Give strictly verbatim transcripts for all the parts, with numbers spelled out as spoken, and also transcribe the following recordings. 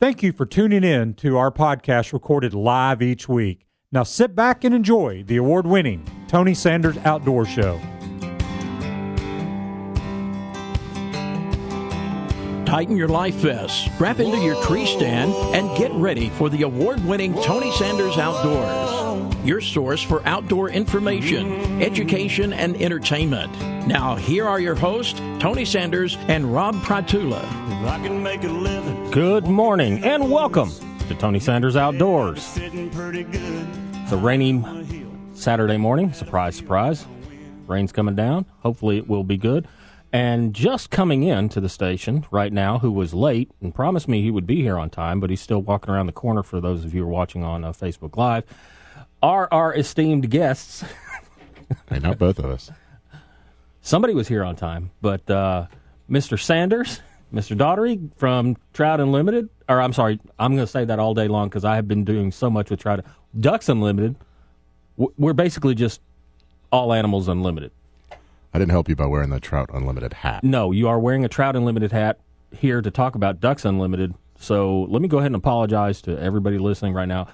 Thank you for tuning in to our podcast recorded live each week. Now sit back and enjoy the award-winning Tony Sanders Outdoor Show. Tighten your life vests, strap into your tree stand, and get ready for the award-winning Tony Sanders Outdoors, your source for outdoor information, education, and entertainment. Now, here are your hosts, Tony Sanders and Rob Pratula. If I can make a living. Good morning, and welcome to Tony Sanders Outdoors. It's a rainy Saturday morning. Surprise, surprise. Rain's coming down. Hopefully it will be good. And just coming in to the station right now, who was late and promised me he would be here on time, but he's still walking around the corner for those of you who are watching on uh, Facebook Live, are our esteemed guests. Hey, not both of us. Somebody was here on time, but uh, Mister Sanders, Mister Daughtry from Trout Unlimited, or I'm sorry, I'm going to say that all day long because I have been doing so much with Trout. Ducks Unlimited, we're basically just all animals unlimited. I didn't help you by wearing the Trout Unlimited hat. No, you are wearing a Trout Unlimited hat here to talk about Ducks Unlimited. So let me go ahead and apologize to everybody listening right now.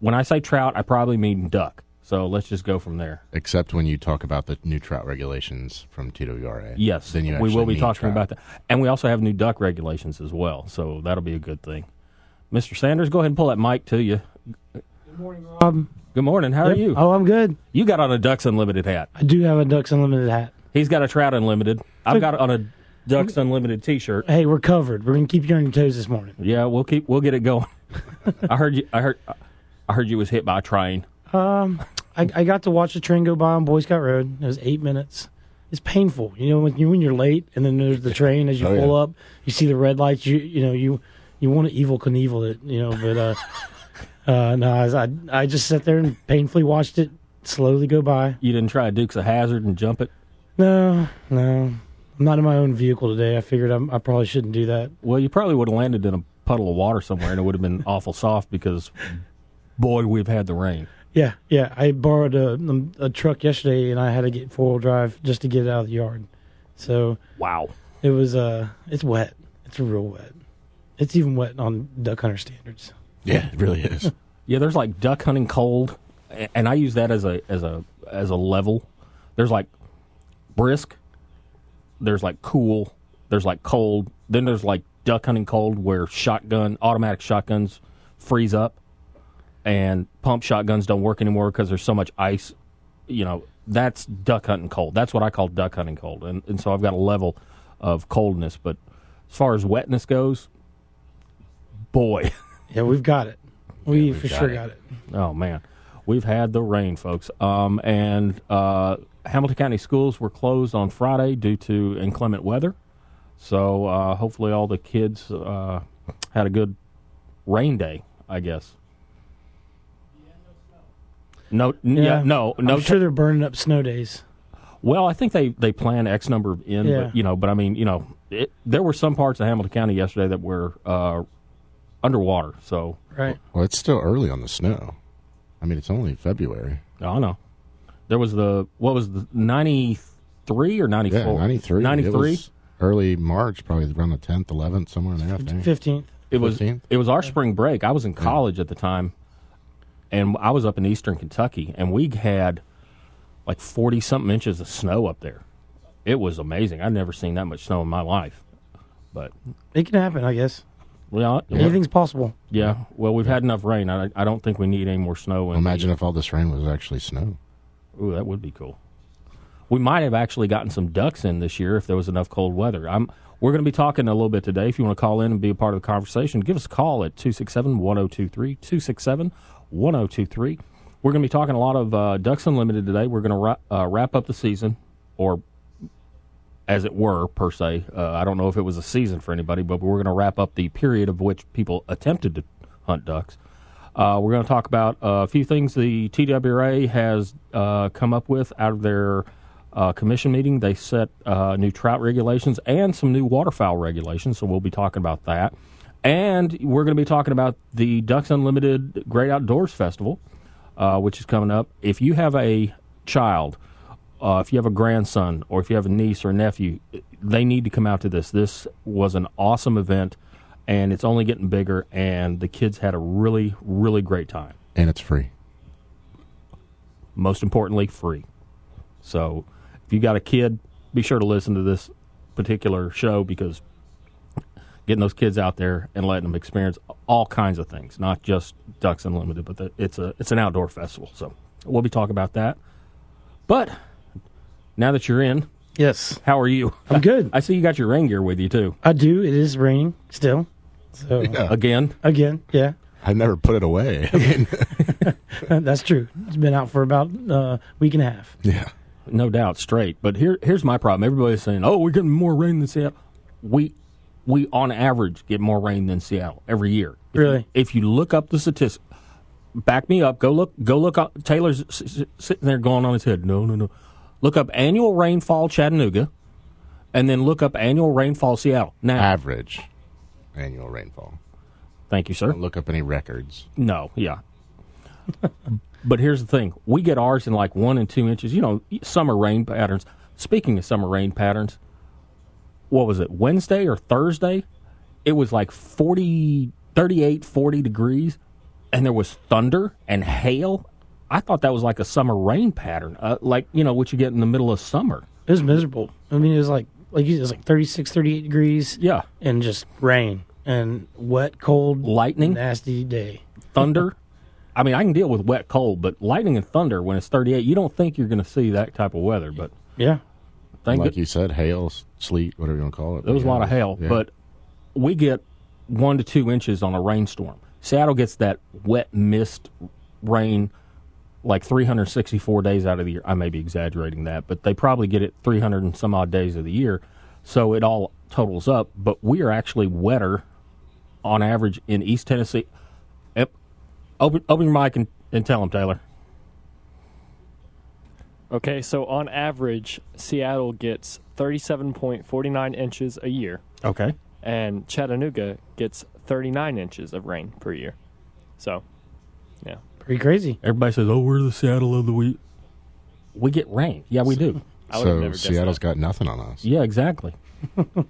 When I say trout, I probably mean duck. So let's just go from there. Except when you talk about the new trout regulations from T W R A. Yes, then you we will be talking trout. about that. And we also have new duck regulations as well. So that'll be a good thing. Mister Sanders, go ahead and pull that mic to you. Good morning, Rob. Good morning. How are you? Oh, I'm good. You got on a Ducks Unlimited hat. I do have a Ducks Unlimited hat. He's got a Trout Unlimited. I've got on a Ducks Unlimited T-shirt. Hey, we're covered. We're gonna keep you on your toes this morning. Yeah, we'll keep. We'll get it going. I heard you. I heard. I heard you was hit by a train. Um, I, I got to watch the train go by on Boy Scout Road. It was eight minutes. It's painful, you know, when you when you're late, and then there's the train as you oh, pull yeah. up. You see the red lights. You you know you you want to evil Knievel it, you know, but. Uh, Uh, no, I I just sat there and painfully watched it slowly go by. You didn't try Dukes of Hazzard and jump it? No, no. I'm not in my own vehicle today. I figured I'm, I probably shouldn't do that. Well, you probably would have landed in a puddle of water somewhere, and it would have been awful soft because, boy, we've had the rain. Yeah, yeah. I borrowed a, a truck yesterday, and I had to get four-wheel drive just to get it out of the yard. So wow, it was uh, it's wet. It's real wet. It's even wet on duck hunter standards. Yeah, it really is. Yeah, there's like duck hunting cold, and I use that as a as a as a level. There's like brisk, there's like cool, there's like cold. Then there's like duck hunting cold where shotgun automatic shotguns freeze up, and pump shotguns don't work anymore because there's so much ice. You know, that's duck hunting cold. That's what I call duck hunting cold, and and so I've got a level of coldness. But as far as wetness goes, boy. Yeah, we've got it. We yeah, for got sure it. got it. Oh, man. We've had the rain, folks. Um, and uh, Hamilton County schools were closed on Friday due to inclement weather. So uh, hopefully all the kids uh, had a good rain day, I guess. No, n- yeah. yeah, no, no. I'm sure t- they're burning up snow days. Well, I think they, they plan X number of in, yeah. but, you know, but I mean, you know, it, there were some parts of Hamilton County yesterday that were uh, underwater, so right. Well, it's still early on the snow. I mean, it's only February. I know. There was the what was the ninety-three or ninety-four? Yeah, ninety-three. Ninety-three. Early March, probably around the tenth, eleventh, somewhere in there. Fifteenth. It was. fifteenth? It was our spring break. I was in college yeah. at the time, and I was up in Eastern Kentucky, and we had like forty something inches of snow up there. It was amazing. I've never seen that much snow in my life, but it can happen, I guess. Well, yeah. Anything's possible. Yeah. Well, we've yeah. had enough rain. I, I don't think we need any more snow. Well, imagine the, if all this rain was actually snow. Ooh, that would be cool. We might have actually gotten some ducks in this year if there was enough cold weather. I'm. We're going to be talking a little bit today. If you want to call in and be a part of the conversation, give us a call at two six seven, one oh two three, two six seven, one oh two three. We're going to be talking a lot of uh, Ducks Unlimited today. We're going to ra- uh, wrap up the season, or as it were, per se. Uh, I don't know if it was a season for anybody, but we're going to wrap up the period of which people attempted to hunt ducks. Uh, we're going to talk about uh, a few things the T W R A has uh, come up with out of their uh, commission meeting. They set uh, new trout regulations and some new waterfowl regulations, so we'll be talking about that. And we're going to be talking about the Ducks Unlimited Great Outdoors Festival, uh, which is coming up. If you have a child, Uh, if you have a grandson or if you have a niece or nephew, they need to come out to this. This was an awesome event, and it's only getting bigger, and the kids had a really, really great time. And it's free. Most importantly, free. So if you got a kid, be sure to listen to this particular show, because getting those kids out there and letting them experience all kinds of things, not just Ducks Unlimited, but the, it's a it's an outdoor festival. So we'll be talking about that. But now that you're in, yes, how are you? I'm good. I, I see you got your rain gear with you too. I do. It is raining still. So yeah. again, again, yeah. I never put it away. I mean. That's true. It's been out for about a uh, week and a half. Yeah. No doubt, straight. But here, here's my problem. Everybody's saying, oh, we're getting more rain than Seattle. We, we on average, get more rain than Seattle every year. If really? You, if you look up the statistics, back me up. Go look. Go look up. Taylor's s- s- sitting there going on his head. No, no, no. Look up annual rainfall Chattanooga, and then look up annual rainfall Seattle. Now, average annual rainfall. Thank you, sir. Don't look up any records. No, yeah. But here's the thing. We get ours in like one and two inches. You know, summer rain patterns. Speaking of summer rain patterns, what was it, Wednesday or Thursday? It was like forty, thirty-eight, forty degrees, and there was thunder and hail. I thought that was like a summer rain pattern, uh, like, you know, what you get in the middle of summer. It was miserable. I mean, it was like, like it was like thirty-six, thirty-eight degrees. Yeah. And just rain and wet, cold, lightning, nasty day. Thunder. I mean, I can deal with wet, cold, but lightning and thunder when it's thirty-eight, you don't think you're going to see that type of weather. But yeah, thank like it, you said, hail, sleet, whatever you want to call it. There was yeah. a lot of hail, yeah. But we get one to two inches on a rainstorm. Seattle gets that wet mist rain like three hundred sixty-four days out of the year. I may be exaggerating that, but they probably get it three hundred and some odd days of the year, so it all totals up. But we are actually wetter on average in East Tennessee. Open, open your mic and, and tell them, Taylor. Okay, so on average, Seattle gets thirty-seven point four nine inches a year. Okay. And Chattanooga gets thirty-nine inches of rain per year. So, yeah. Pretty crazy. Everybody says, oh, we're the Seattle of the week. We get rain. Yeah, we do. I so never Seattle's got nothing on us. Yeah, exactly.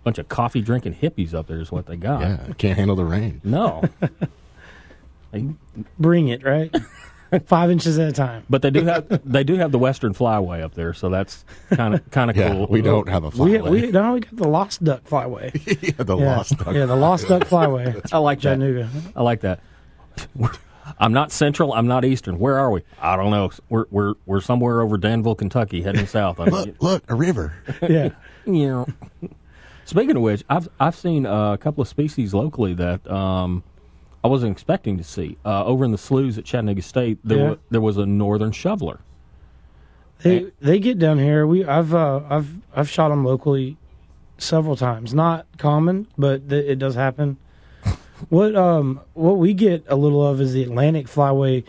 Bunch of coffee-drinking hippies up there is what they got. Yeah, can't handle the rain. No. Bring it, right? Five inches at a time. But they do have they do have the Western Flyway up there, so that's kind of kind of yeah, cool. We don't have a flyway. We, we, no, we got the Lost Duck Flyway. yeah, the yeah. Lost Duck. Yeah, the Lost Duck Flyway. I like Chattanooga. That. I like that. I'm not central. I'm not eastern. Where are we? I don't know. We're we're we're somewhere over Danville, Kentucky, heading south. I mean, look, look, a river. yeah, yeah. Speaking of which, I've I've seen uh, a couple of species locally that. Um, I wasn't expecting to see. Uh, over in the sloughs at Chattanooga State, there, yeah. was, there was a northern shoveler. They and, they get down here. We I've uh, I've I've shot them locally several times. Not common, but th- it does happen. what um what we get a little of is the Atlantic flyway.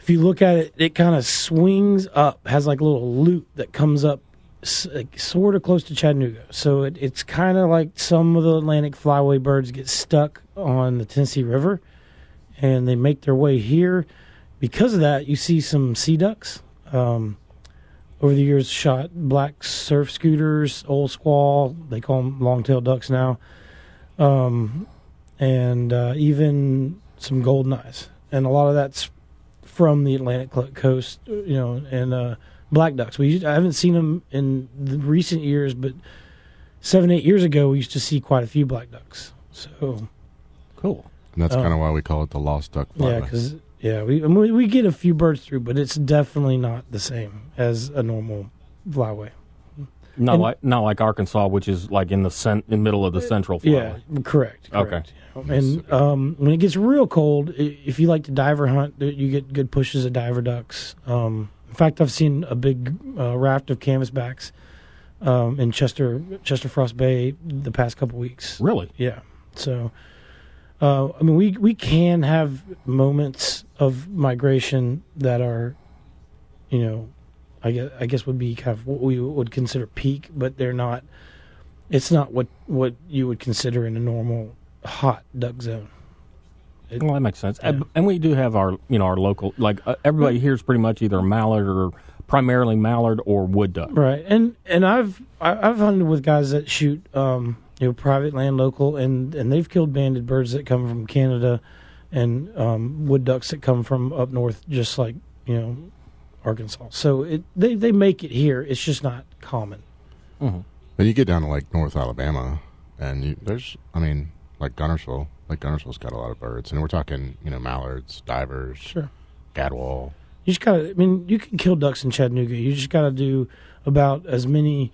If you look at it, it kind of swings up, has like a little loop that comes up, s- like sort of close to Chattanooga. So it, it's kind of like some of the Atlantic flyway birds get stuck on the Tennessee River, and they make their way here. Because of that, you see some sea ducks. Um, over the years, shot black surf scooters, old squall. They call them long-tailed ducks now. Um, and uh, even some goldeneyes. And a lot of that's from the Atlantic coast, you know, and uh, black ducks. We I haven't seen them in the recent years, but seven, eight years ago, we used to see quite a few black ducks. So... Cool. And that's um, kind of why we call it the Lost Duck Flyway. Yeah, because yeah, we, I mean, we get a few birds through, but it's definitely not the same as a normal flyway. Not and, like not like Arkansas, which is like in the cent, in middle of the central flyway. Yeah, correct. correct. Okay. And um, when it gets real cold, if you like to diver hunt, you get good pushes of diver ducks. Um, in fact, I've seen a big uh, raft of canvasbacks um, in Chester Chester Frost Bay the past couple weeks. Really? Yeah. So. Uh, I mean, we, we can have moments of migration that are, you know, I guess, I guess would be kind of what we would consider peak, but they're not, it's not what, what you would consider in a normal hot duck zone. It, well, that makes sense. Yeah. And we do have our, you know, our local, like uh, everybody here is pretty much either mallard or primarily mallard or wood duck. Right. And, and I've, I've hunted with guys that shoot, um, you know, private land, local, and, and they've killed banded birds that come from Canada and um, wood ducks that come from up north, just like, you know, Arkansas. So it, they, they make it here. It's just not common. Mm-hmm. But you get down to, like, North Alabama, and you, there's, I mean, like Gunnersville. Like, Gunnersville's got a lot of birds. And we're talking, you know, mallards, divers, sure, gadwall. You just got to, I mean, you can kill ducks in Chattanooga. You just got to do about as many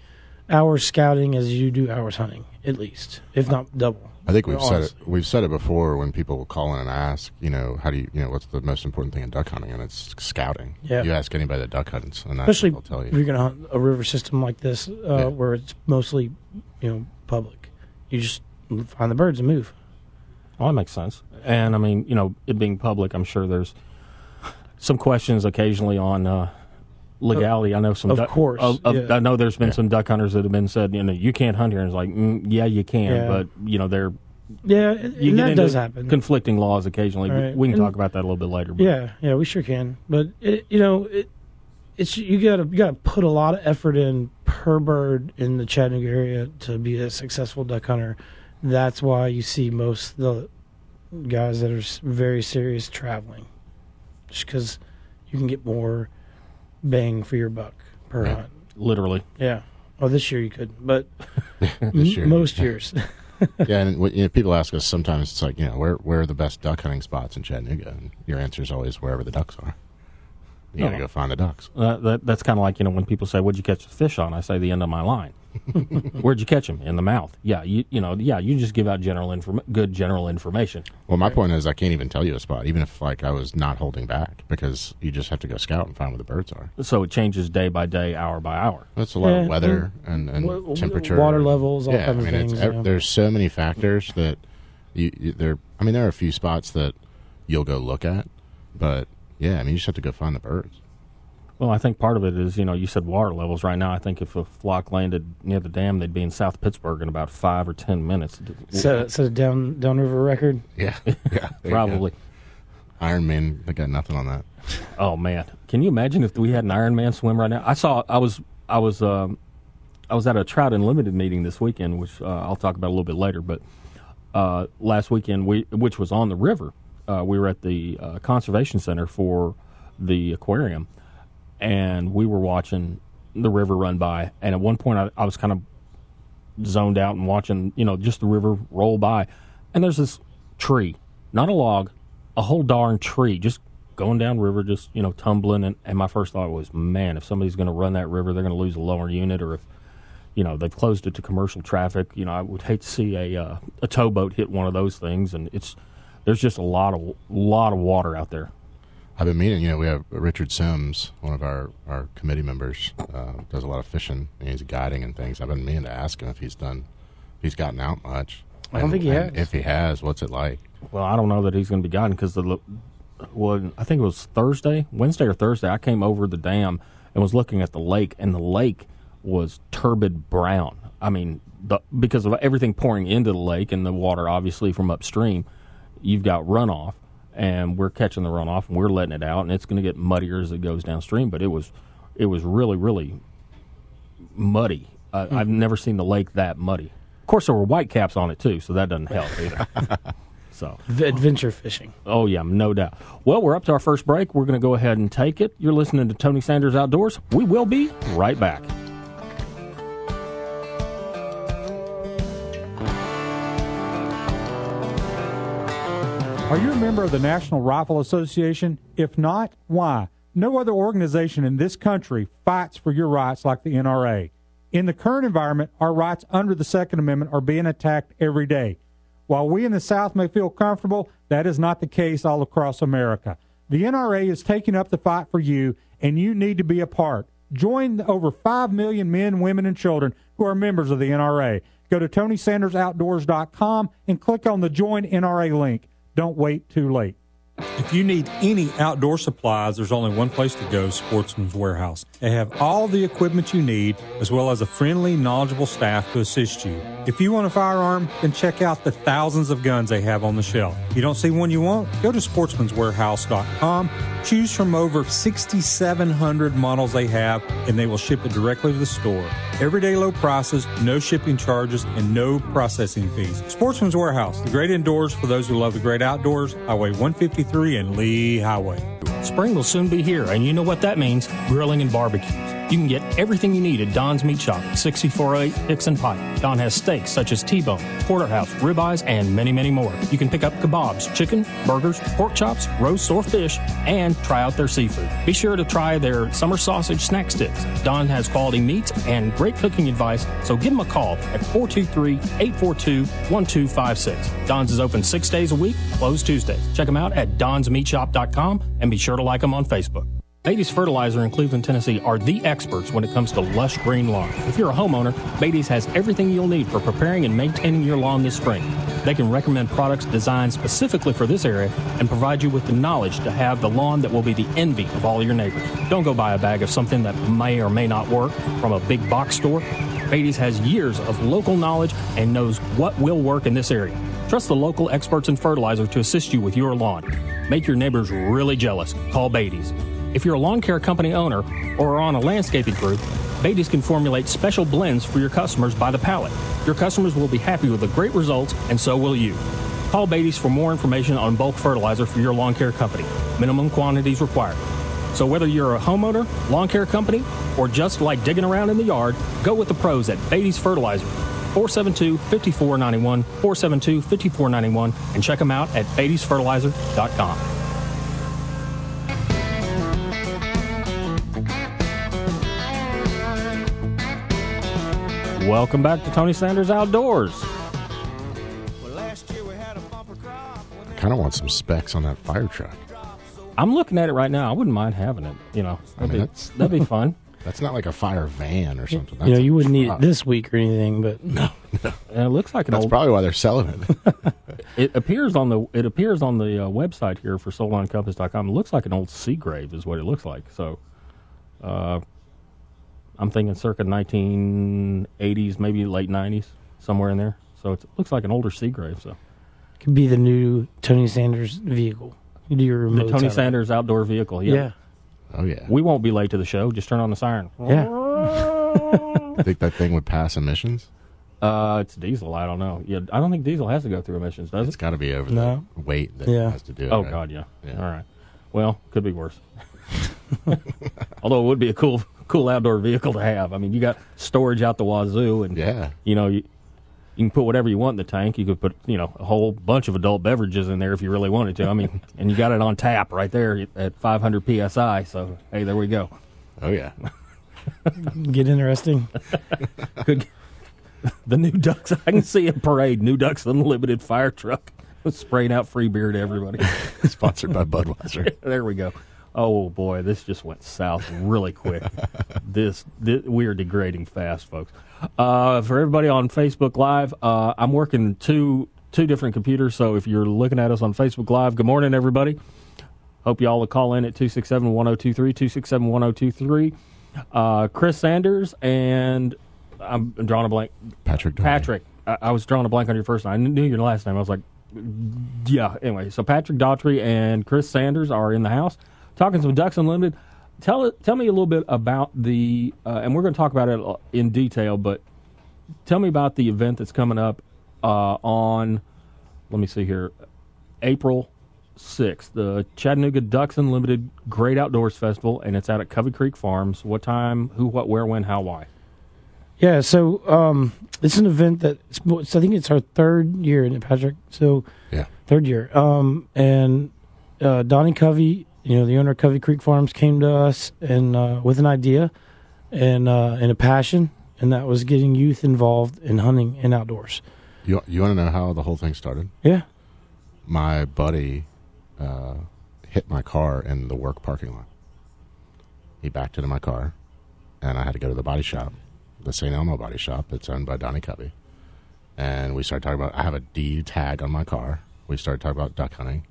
hours scouting as you do hours hunting, at least, if not double. I think we've said it, we've said it before when people call in and ask, you know, how do you, you know, what's the most important thing in duck hunting? And it's scouting. Yeah. You ask anybody that duck hunts, and especially they'll tell you. If you're going to hunt a river system like this, uh, yeah. where it's mostly, you know, public, you just find the birds and move. Well, that makes sense. And, I mean, you know, it being public, I'm sure there's some questions occasionally on uh, legality. I know some. Of duck, course. Of, of, yeah. I know there's been yeah. some duck hunters that have been said, you know, you can't hunt here. And it's like, mm, yeah, you can. Yeah. But, you know, they're. Yeah, and you get that into does happen. Conflicting laws occasionally. Right. We, we can and, talk about that a little bit later. But. Yeah, yeah, we sure can. But, it, you know, it, it's you got to you got to put a lot of effort in per bird in the Chattanooga area to be a successful duck hunter. That's why you see most of the guys that are very serious traveling, just because you can get more bang for your buck per yeah. hunt. Literally. Yeah. Well, this year you couldn't, but this year, most yeah. years. Yeah, and you know, people ask us sometimes, it's like, you know, where where are the best duck hunting spots in Chattanooga? And your answer is always wherever the ducks are. You got to oh. go find the ducks. Uh, that, that's kind of like, you know, when people say, what'd you catch the fish on? I say the end of my line. Where'd you catch him? In the mouth. Yeah, you you know, yeah, you just give out general inform- good general information. Well, my right. point is I can't even tell you a spot, even if, like, I was not holding back, because you just have to go scout and find where the birds are. So it changes day by day, hour by hour. That's a lot yeah, of weather and, and, and temperature. Water levels, all yeah, kinds I mean, of things. It's, yeah. There's so many factors that you, you there. I mean, there are a few spots that you'll go look at, but... Yeah, I mean, you just have to go find the birds. Well, I think part of it is, you know, you said water levels. Right now, I think if a flock landed near the dam, they'd be in South Pittsburgh in about five or ten minutes. So, so down downriver record? Yeah. yeah Probably. Ironman, they got nothing on that. Oh, man. Can you imagine if we had an Ironman swim right now? I saw, I was, I was, um, I was at a Trout Unlimited meeting this weekend, which uh, I'll talk about a little bit later, but uh, last weekend, we which was on the river. Uh, we were at the uh, conservation center for the aquarium, and we were watching the river run by. And at one point, I, I was kind of zoned out and watching, you know, just the river roll by. And there's this tree, not a log, a whole darn tree, just going down river, just, you know, tumbling. And, and my first thought was, man, if somebody's going to run that river, they're going to lose a lower unit, or if, you know, they've closed it to commercial traffic. You know, I would hate to see a uh, a towboat hit one of those things, and it's... There's just a lot of lot of water out there. I've been meaning, you know, we have Richard Sims, one of our, our committee members, uh, does a lot of fishing, and he's guiding and things. I've been meaning to ask him if he's done, if he's gotten out much. I don't and, think he has. If he has, what's it like? Well, I don't know that he's going to be guiding because the, well, I think it was Thursday, Wednesday or Thursday, I came over the dam and was looking at the lake, and the lake was turbid brown. I mean, the, because of everything pouring into the lake and the water, obviously, from upstream. You've got runoff, and we're catching the runoff, and we're letting it out, and it's going to get muddier as it goes downstream. But it was, it was really, really muddy. Uh, mm-hmm. I've never seen the lake that muddy. Of course, there were white caps on it too, so that doesn't help either. So adventure fishing. Oh yeah, no doubt. Well, we're up to our first break. We're going to go ahead and take it. You're listening to Tony Sanders Outdoors. We will be right back. Are you a member of the National Rifle Association? If not, why? No other organization in this country fights for your rights like the N R A. In the current environment, our rights under the Second Amendment are being attacked every day. While we in the South may feel comfortable, that is not the case all across America. The N R A is taking up the fight for you, and you need to be a part. Join the over five million men, women, and children who are members of the N R A. Go to Tony Sanders Outdoors dot com and click on the Join N R A link. Don't wait too late. If you need any outdoor supplies, there's only one place to go, Sportsman's Warehouse. They have all the equipment you need, as well as a friendly, knowledgeable staff to assist you. If you want a firearm, then check out the thousands of guns they have on the shelf. If you don't see one you want, go to sportsmans warehouse dot com. Choose from over six thousand seven hundred models they have, and they will ship it directly to the store. Everyday low prices, no shipping charges, and no processing fees. Sportsman's Warehouse, the great indoors for those who love the great outdoors. Highway one fifty-three and Lee Highway. Spring will soon be here, and you know what that means, grilling and barbecues. You can get everything you need at Don's Meat Shop, sixty-four oh eight Hicks and Pike. Don has steaks such as T-bone, porterhouse, ribeyes, and many, many more. You can pick up kebabs, chicken, burgers, pork chops, roast or fish, and try out their seafood. Be sure to try their summer sausage snack sticks. Don has quality meats and great cooking advice, so give them a call at four two three, eight four two, one two five six. Don's is open six days a week, closed Tuesdays. Check them out at dons meat shop dot com and be sure to like them on Facebook. Beatty's Fertilizer in Cleveland, Tennessee are the experts when it comes to lush green lawn. If you're a homeowner, Beatty's has everything you'll need for preparing and maintaining your lawn this spring. They can recommend products designed specifically for this area and provide you with the knowledge to have the lawn that will be the envy of all your neighbors. Don't go buy a bag of something that may or may not work from a big box store. Beatty's has years of local knowledge and knows what will work in this area. Trust the local experts in fertilizer to assist you with your lawn. Make your neighbors really jealous. Call Beatty's. If you're a lawn care company owner or are on a landscaping group, Beatty's can formulate special blends for your customers by the pallet. Your customers will be happy with the great results, and so will you. Call Beatty's for more information on bulk fertilizer for your lawn care company. Minimum quantities required. So whether you're a homeowner, lawn care company, or just like digging around in the yard, go with the pros at Beatty's Fertilizer. four seven two, five four nine one, four seven two, five four nine one, and check them out at beatty's fertilizer dot com. Welcome back to Tony Sanders Outdoors. I kind of want some specs on that fire truck. I'm looking at it right now. I wouldn't mind having it. You know, that'd, I mean, be, that's, that'd be fun. That's not like a fire van or something. That's you know, you wouldn't truck. Need it this week or anything, but no, no. And it looks like an that's old, probably why they're selling it. it appears on the it appears on the uh, website here for soul on compass dot com. It looks like an old Seagrave is what it looks like. So. Uh, I'm thinking circa nineteen eighties, maybe late nineties, somewhere in there. So it's, it looks like an older Seagrave. So it could be the new Tony Sanders vehicle. You do your remote the Tony Sanders outdoor vehicle. Yeah. yeah. Oh yeah. We won't be late to the show. Just turn on the siren. Yeah. I think that thing would pass emissions. Uh, it's diesel. I don't know. Yeah, I don't think diesel has to go through emissions, does it's it? It's got to be over no. the weight that yeah. it has to do. Oh right? God, yeah. yeah. All right. Well, could be worse. Although it would be a cool. cool outdoor vehicle to have. I mean, you got storage out the wazoo, and yeah. you know, you, you can put whatever you want in the tank. You could put, you know, a whole bunch of adult beverages in there if you really wanted to. I mean, and you got it on tap right there at five hundred P S I, so hey, there we go. Oh yeah. Get interesting. Could, the new Ducks, I can see a parade, new Ducks Unlimited fire truck spraying out free beer to everybody. Sponsored by Budweiser. There we go. Oh, boy, this just went south really quick. this, this we are degrading fast, folks. Uh, for everybody on Facebook Live, uh, I'm working two two different computers, so if you're looking at us on Facebook Live, good morning, everybody. Hope you all will call in at two six seven, one oh two three, two six seven, one oh two three. Uh, Chris Sanders and I'm drawing a blank. Patrick. Daughtry. Patrick. I, I was drawing a blank on your first name. I knew your last name. I was like, yeah, anyway. So Patrick Daughtry and Chris Sanders are in the house. Talking some Ducks Unlimited, tell tell me a little bit about the, uh, and we're going to talk about it in detail, but tell me about the event that's coming up uh, on, let me see here, April sixth, the Chattanooga Ducks Unlimited Great Outdoors Festival, and it's out at Covey Creek Farms. What time, who, what, where, when, how, why? Yeah, so um, it's an event that, so I think it's our third year, isn't it, Patrick? So, yeah. Third year. Um, and uh, Donnie Covey, you know, the owner of Covey Creek Farms came to us and uh, with an idea and uh, and a passion, and that was getting youth involved in hunting and outdoors. You you want to know how the whole thing started? Yeah. My buddy uh, hit my car in the work parking lot. He backed into my car, and I had to go to the body shop, the Saint Elmo body shop that's owned by Donnie Covey. And we started talking about, I have a D tag on my car. We started talking about duck hunting.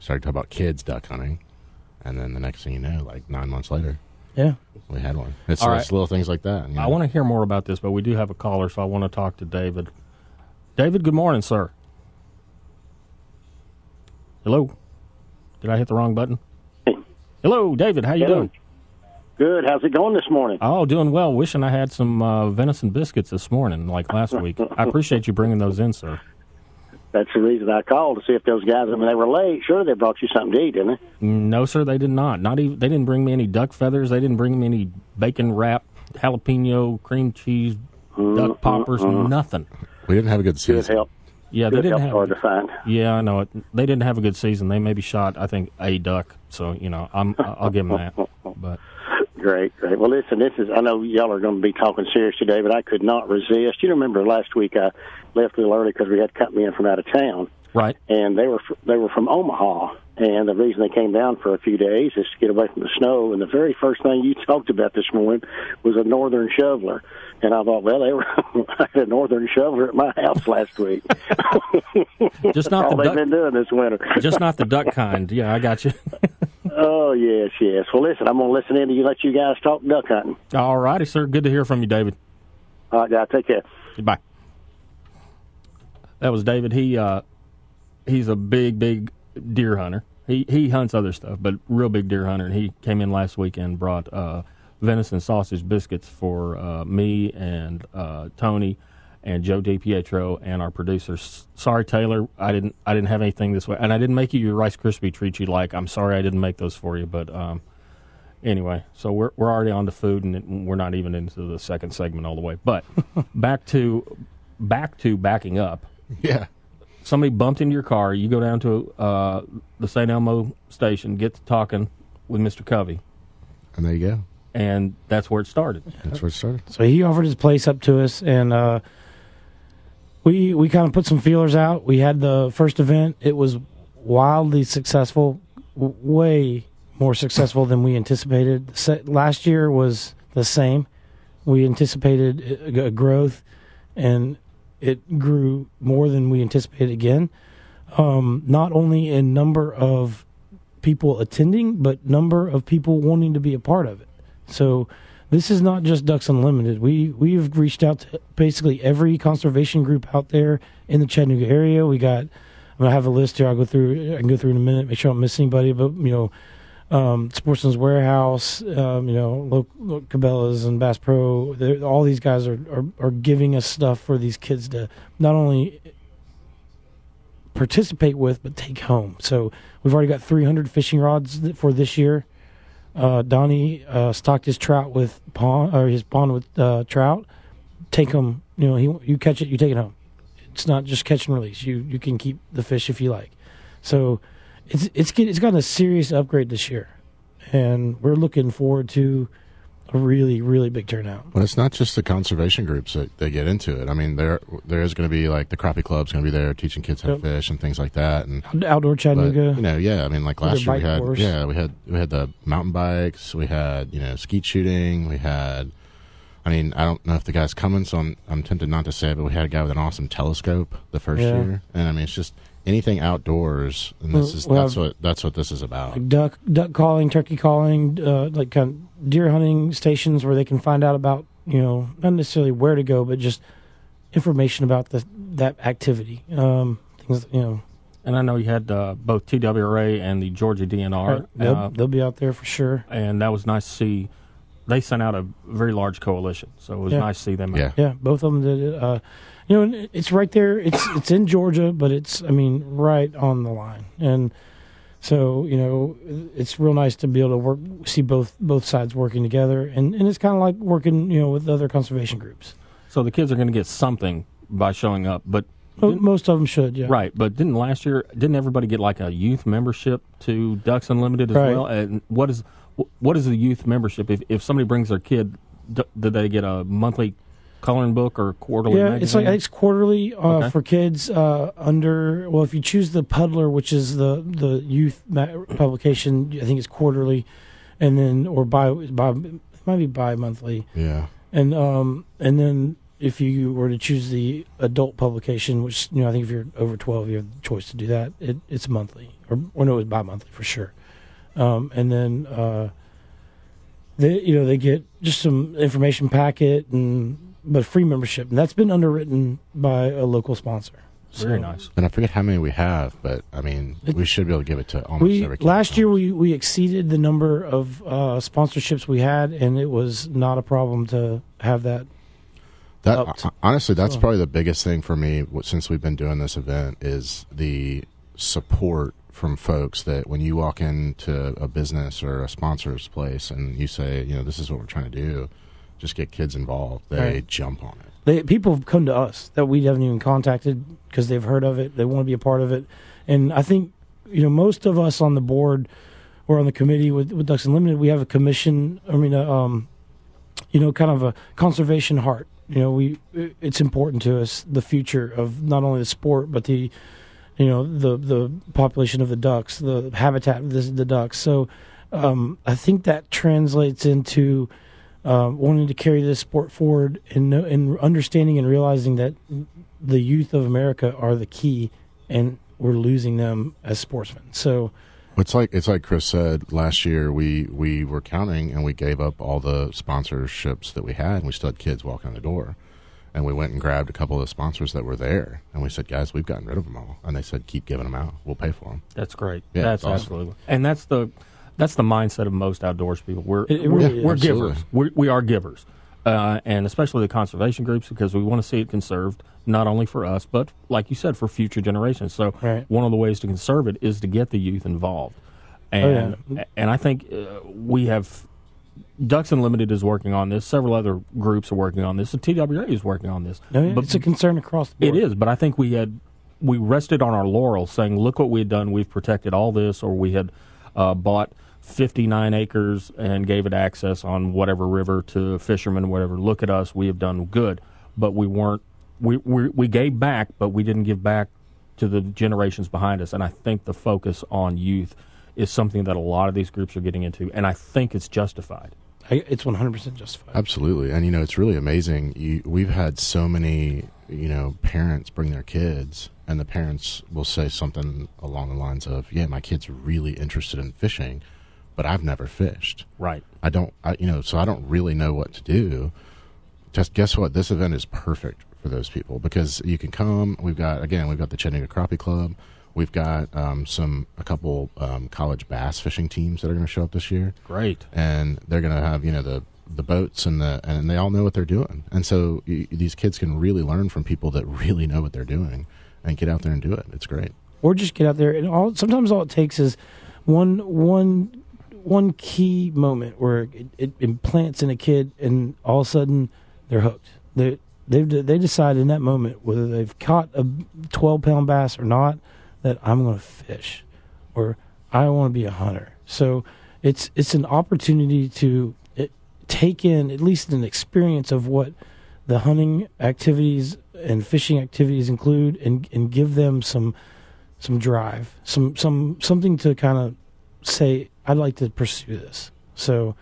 started talking about kids duck hunting, and then the next thing you know, like nine months later, yeah, we had one. It's, all right. It's little things like that. You know? I want to hear more about this, but we do have a caller, so I want to talk to David. David, good morning, sir. Hello. Did I hit the wrong button? Hello, David. How you Hello. doing? Good. How's it going this morning? Oh, doing well. Wishing I had some uh, venison biscuits this morning, like last week. I appreciate you bringing those in, sir. That's the reason I called, to see if those guys, I mean, they were late. Sure, they brought you something to eat, didn't they? No, sir, they did not. Not even. They didn't bring me any duck feathers. They didn't bring me any bacon wrap, jalapeno, cream cheese, mm-hmm. duck poppers, mm-hmm. nothing. We didn't have a good season. Good help. Yeah, good they didn't have. Hard to find. Yeah, I know it. They didn't have a good season. They maybe shot, I think, a duck. So you know, I'm, I'll give them that. But. Great, great. Well, listen, this is, I know y'all are going to be talking serious today, but I could not resist. You remember last week I left a little early because we had company in from out of town. Right. And they were, they were from Omaha. And the reason they came down for a few days is to get away from the snow. And the very first thing you talked about this morning was a northern shoveler. And I thought, well, they were I had a northern shoveler at my house last week. Just not all the duck, they've been doing this winter. Just not the duck kind. Yeah, I got you. Oh, yes, yes. Well, listen, I'm going to listen in to you, let you guys talk duck hunting. All righty, sir. Good to hear from you, David. All right, guys. Take care. Goodbye. That was David. He uh, he's a big, big deer hunter. He he hunts other stuff, but real big deer hunter. And he came in last week and brought uh, venison sausage biscuits for uh, me and uh, Tony and Joe DiPietro and our producer. Sorry, Taylor, I didn't I didn't have anything this way. And I didn't make you your Rice Krispie treat you like. I'm sorry I didn't make those for you. But um, anyway, so we're we're already on to food, and it, we're not even into the second segment all the way. But back to back to backing up. Yeah. Somebody bumped into your car. You go down to uh, the Saint Elmo station, get to talking with Mister Covey. And there you go. And that's where it started. That's where it started. So he offered his place up to us, and uh, We we kind of put some feelers out. We had the first event. It was wildly successful, w- way more successful than we anticipated. Se- last year was the same. We anticipated a growth, and it grew more than we anticipated again. Um, not only in number of people attending, but number of people wanting to be a part of it. So this is not just Ducks Unlimited. We, we've reached out to basically every conservation group out there in the Chattanooga area. We got, I'm going to have a list here. I'll go through, I can go through in a minute, make sure I don't miss anybody. But, you know, um, Sportsman's Warehouse, um, you know, local, Cabela's and Bass Pro, all these guys are, are, are giving us stuff for these kids to not only participate with, but take home. So we've already got three hundred fishing rods for this year. Uh, Donnie uh, stocked his trout with pond, or his pond with uh, trout. Take them, you know. He, you catch it, you take it home. It's not just catch and release. You you can keep the fish if you like. So, it's it's get, it's gotten a serious upgrade this year, and we're looking forward to a really really big turnout. Well, it's not just the conservation groups that they get into it. I mean, there there is going to be like the Crappie Club's going to be there teaching kids how to yep. fish and things like that, and outdoor Chattanooga. But, you know, yeah. I mean, like last year we had course. yeah we had we had the mountain bikes, we had you know skeet shooting, we had. I mean, I don't know if the guy's coming, so I'm I'm tempted not to say, but we had a guy with an awesome telescope the first yeah. year, and I mean, it's just anything outdoors, and this well, is well, that's I've, what that's what this is about. Like duck duck calling, turkey calling, uh, like kind of deer hunting stations where they can find out about, you know, not necessarily where to go, but just information about the, that activity. Um, things, you know. And I know you had uh, both T W R A and the Georgia D N R. Right. They'll, uh, they'll be out there for sure. And that was nice to see. They sent out a very large coalition, so it was yeah. nice to see them out. Yeah, yeah both of them did it. Uh, you know, it's right there. It's it's in Georgia, but it's, I mean, right on the line. And so, you know, it's real nice to be able to work, see both both sides working together. And, and it's kind of like working, you know, with other conservation groups. So the kids are going to get something by showing up. But well, most of them should, yeah. Right, but didn't last year, didn't everybody get like a youth membership to Ducks Unlimited as right. well? And what is what is the youth membership? If if somebody brings their kid, do, do they get a monthly coloring book or quarterly? Yeah, magazine? It's like it's quarterly uh, okay. for kids uh, under. Well, if you choose the Puddler, which is the the youth ma- publication, I think it's quarterly, and then or bi, bi it might be bi-monthly. Yeah, and um and then if you were to choose the adult publication, which, you know, I think if you're over twelve, you have the choice to do that. It, it's monthly, or, or no, it's bi-monthly for sure. Um, and then, uh, they, you know, they get just some information packet and, but free membership. And that's been underwritten by a local sponsor. Very so, nice. And I forget how many we have, but I mean, it, we should be able to give it to almost we, every kid. Last year, we, we exceeded the number of uh, sponsorships we had, and it was not a problem to have that. That upped. Honestly, that's so. Probably the biggest thing for me since we've been doing this event is the support from folks that when you walk into a business or a sponsor's place and you say, you know, this is what we're trying to do, just get kids involved, they right. jump on it. They, people have come to us that we haven't even contacted because they've heard of it. They want to be a part of it. And I think, you know, most of us on the board or on the committee with, with Ducks Unlimited, we have a commission, I mean, a, um, you know, kind of a conservation heart. You know, we it's important to us, the future of not only the sport, but the, you know, the, the population of the ducks, the habitat of the, the ducks. So um, I think that translates into... Uh, wanting to carry this sport forward and, know, and understanding and realizing that the youth of America are the key, and we're losing them as sportsmen. So it's like it's like Chris said last year. We we were counting and we gave up all the sponsorships that we had, and we still had kids walking in the door. And we went and grabbed a couple of the sponsors that were there, and we said, "Guys, we've gotten rid of them all." And they said, "Keep giving them out. We'll pay for them." That's great. Yeah, that's awesome. Absolutely, and that's the. That's the mindset of most outdoors people. We're it, we're, yeah, we're givers. We're, we are givers, uh, and especially the conservation groups, because we want to see it conserved not only for us, but like you said, for future generations. So right. one of the ways to conserve it is to get the youth involved, and oh, yeah. and I think uh, we have Ducks Unlimited is working on this. Several other groups are working on this. The T W R A is working on this. Oh, yeah, but it's a concern across the board. It is, but I think we had we rested on our laurels, saying, "Look what we had done. We've protected all this," or we had uh, bought fifty-nine acres and gave it access on whatever river to fishermen, whatever. Look at us, we have done good. But we weren't, we, we we gave back, but we didn't give back to the generations behind us. And I think the focus on youth is something that a lot of these groups are getting into, and I think it's justified. I, it's one hundred percent justified. Absolutely. And, you know, it's really amazing. You, we've had so many, you know, parents bring their kids, and the parents will say something along the lines of, yeah, my kid's really interested in fishing, but I've never fished. Right. I don't, I, you know, so I don't really know what to do. Just guess what? This event is perfect for those people because you can come. We've got, again, we've got the Chattanooga Crappie Club. We've got um, some, a couple um, college bass fishing teams that are going to show up this year. Great. And they're going to have, you know, the, the boats and the, and they all know what they're doing. And so you, these kids can really learn from people that really know what they're doing and get out there and do it. It's great. Or just get out there. And all, sometimes all it takes is one, one, one key moment where it, it implants in a kid, and all of a sudden they're hooked. They they they decide in that moment whether they've caught a twelve pound bass or not, that I'm going to fish, or I want to be a hunter. So it's it's an opportunity to it, take in at least an experience of what the hunting activities and fishing activities include, and, and give them some some drive, some some something to kind of say, I'd like to pursue this. So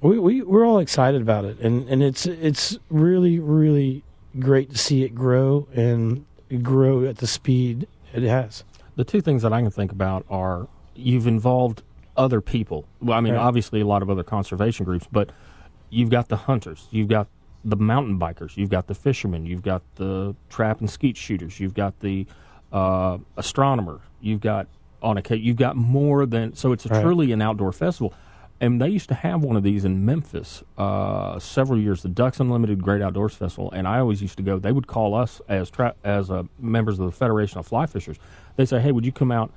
we, we, we're all excited about it. And, and it's it's really, really great to see it grow and grow at the speed it has. The two things that I can think about are you've involved other people. Well, I mean, right. obviously a lot of other conservation groups, but you've got the hunters. You've got the mountain bikers. You've got the fishermen. You've got the trap and skeet shooters. You've got the uh, astronomer. You've got... on a you've got more than so it's a right. truly an outdoor festival, and they used to have one of these in Memphis uh, several years. The Ducks Unlimited Great Outdoors Festival, and I always used to go. They would call us as tra- as uh, members of the Federation of Fly Fishers. They say, "Hey, would you come out,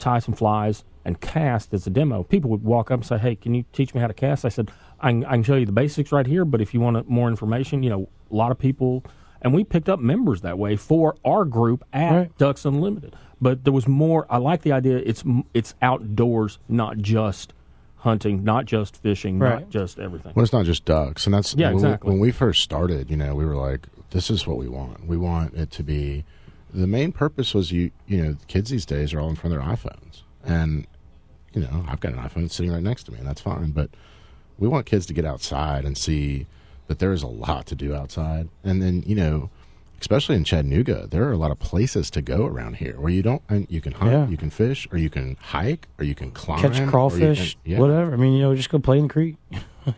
tie some flies, and cast as a demo?" People would walk up and say, "Hey, can you teach me how to cast?" I said, "I can, I can show you the basics right here, but if you want more information, you know, a lot of people." And we picked up members that way for our group at right. Ducks Unlimited. But there was more. I like the idea. It's it's outdoors, not just hunting, not just fishing, right. not just everything. Well, it's not just ducks, and that's yeah, when exactly. We, when we first started, you know, we were like, "This is what we want. We want it to be." The main purpose was you. You know, kids these days are all in front of their iPhones, and you know, I've got an iPhone sitting right next to me, and that's fine. But we want kids to get outside and see that there is a lot to do outside. And then, you know, especially in Chattanooga, there are a lot of places to go around here where you don't, you can hunt, yeah. you can fish, or you can hike, or you can climb, catch crawfish, can, yeah. whatever. I mean, you know, just go play in the creek,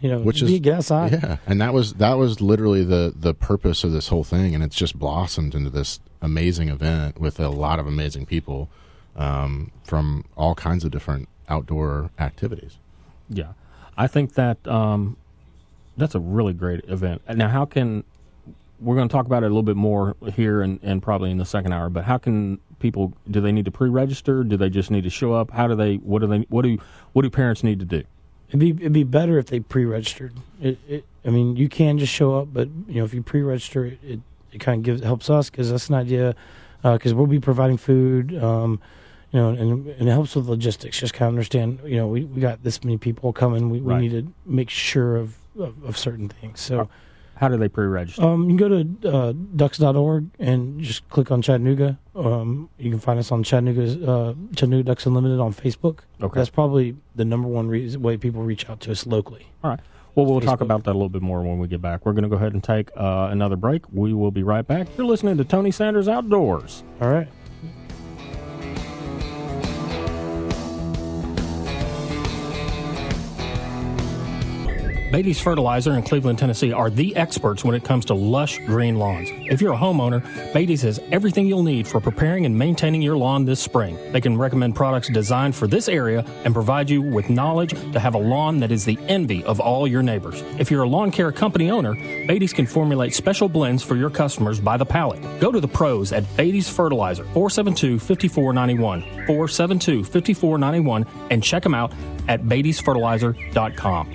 you know, which is, get outside. Yeah. And that was, that was literally the, the purpose of this whole thing. And it's just blossomed into this amazing event with a lot of amazing people, um, from all kinds of different outdoor activities. Yeah. I think that, um, that's a really great event. Now, how can, we're going to talk about it a little bit more here and, and probably in the second hour, but how can people, do they need to pre-register? Do they just need to show up? How do they, what do they, what do, what do parents need to do? It'd be, it'd be better if they pre-registered. It, it, I mean, you can just show up, but you know, if you pre-register, it, it, it kind of gives, helps us because that's an idea, because uh, we'll be providing food, um, you know, and, and it helps with logistics. Just kind of understand, you know, we, we got this many people coming. We, right. we need to make sure of, of, of certain things. So. Uh, How do they pre-register? Um, you can go to uh, ducks dot org and just click on Chattanooga. Um, you can find us on Chattanooga's, uh, Chattanooga Ducks Unlimited on Facebook. Okay. That's probably the number one reason, way people reach out to us locally. All right. Well, we'll Facebook. talk about that a little bit more when we get back. We're going to go ahead and take uh, another break. We will be right back. You're listening to Tony Sanders Outdoors. All right. Beatty's Fertilizer in Cleveland, Tennessee are the experts when it comes to lush green lawns. If you're a homeowner, Beatty's has everything you'll need for preparing and maintaining your lawn this spring. They can recommend products designed for this area and provide you with knowledge to have a lawn that is the envy of all your neighbors. If you're a lawn care company owner, Beatty's can formulate special blends for your customers by the pallet. Go to the pros at Beatty's Fertilizer, four seven two, five four nine one, four seven two, five four nine one, and check them out at Beatty's Fertilizer dot com.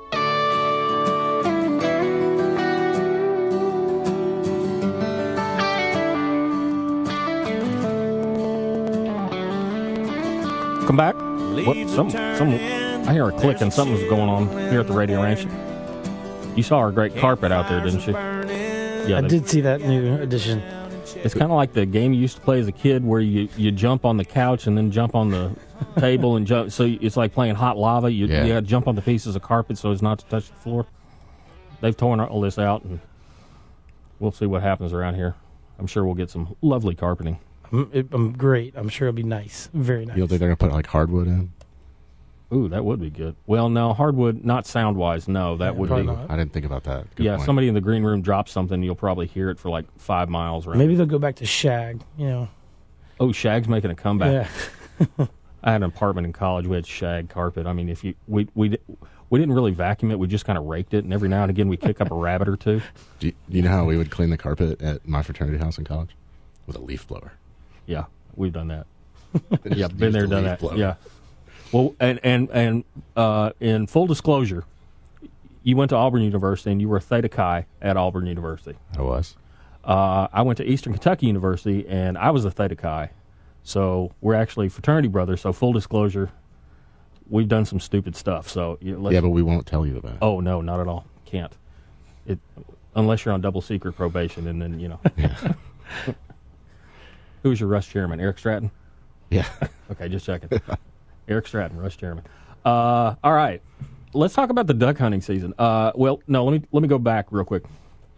Come back. What, some, some, I hear a click and something's going on here at the radio ranch. You saw our great carpet out there, didn't you? Yeah, I they, did see that new addition. It's kind of like the game you used to play as a kid where you, you jump on the couch and then jump on the table and jump. So it's like playing hot lava. You, yeah. you gotta jump on the pieces of carpet so as not to touch the floor. They've torn all this out, and we'll see what happens around here. I'm sure we'll get some lovely carpeting. It, I'm great. I'm sure it'll be nice. Very nice. You don't think they're going to put, like, hardwood in? Ooh, that would be good. Well, no, hardwood, not sound-wise, no. That yeah, would be. Not. I didn't think about that. Good yeah, point. Somebody in the green room drops something, you'll probably hear it for, like, five miles around. Maybe they'll go back to shag, you know. Oh, shag's making a comeback. Yeah. I had an apartment in college. We had shag carpet. I mean, if you we we we didn't really vacuum it. We just kind of raked it, and every now and again we kick up a rabbit or two. Do you, do you know how we would clean the carpet at my fraternity house in college? With a leaf blower. Yeah, we've done that. yeah, been there, done that. Blow. Yeah. Well, and and and uh, in full disclosure, you went to Auburn University and you were a Theta Chi at Auburn University. I was. Uh, I went to Eastern Kentucky University and I was a Theta Chi, so we're actually fraternity brothers. So full disclosure, we've done some stupid stuff. So you know, yeah, but we won't tell you about it. Oh no, not at all. Can't. It unless you're on double secret probation, and then you know. Yeah. Who was your Rush chairman? Eric Stratton? Yeah. Okay, just checking. Eric Stratton, Rush chairman. Uh, all right. Let's talk about the duck hunting season. Uh, well, no, let me let me go back real quick.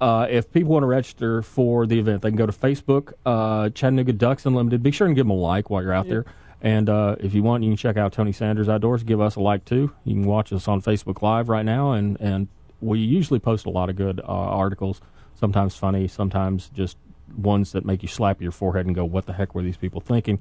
Uh, if people want to register for the event, they can go to Facebook, uh, Chattanooga Ducks Unlimited. Be sure and give them a like while you're out yeah. there. And uh, if you want, you can check out Tony Sanders Outdoors. Give us a like, too. You can watch us on Facebook Live right now, and, and we usually post a lot of good uh, articles, sometimes funny, sometimes just ones that make you slap your forehead and go, what the heck were these people thinking?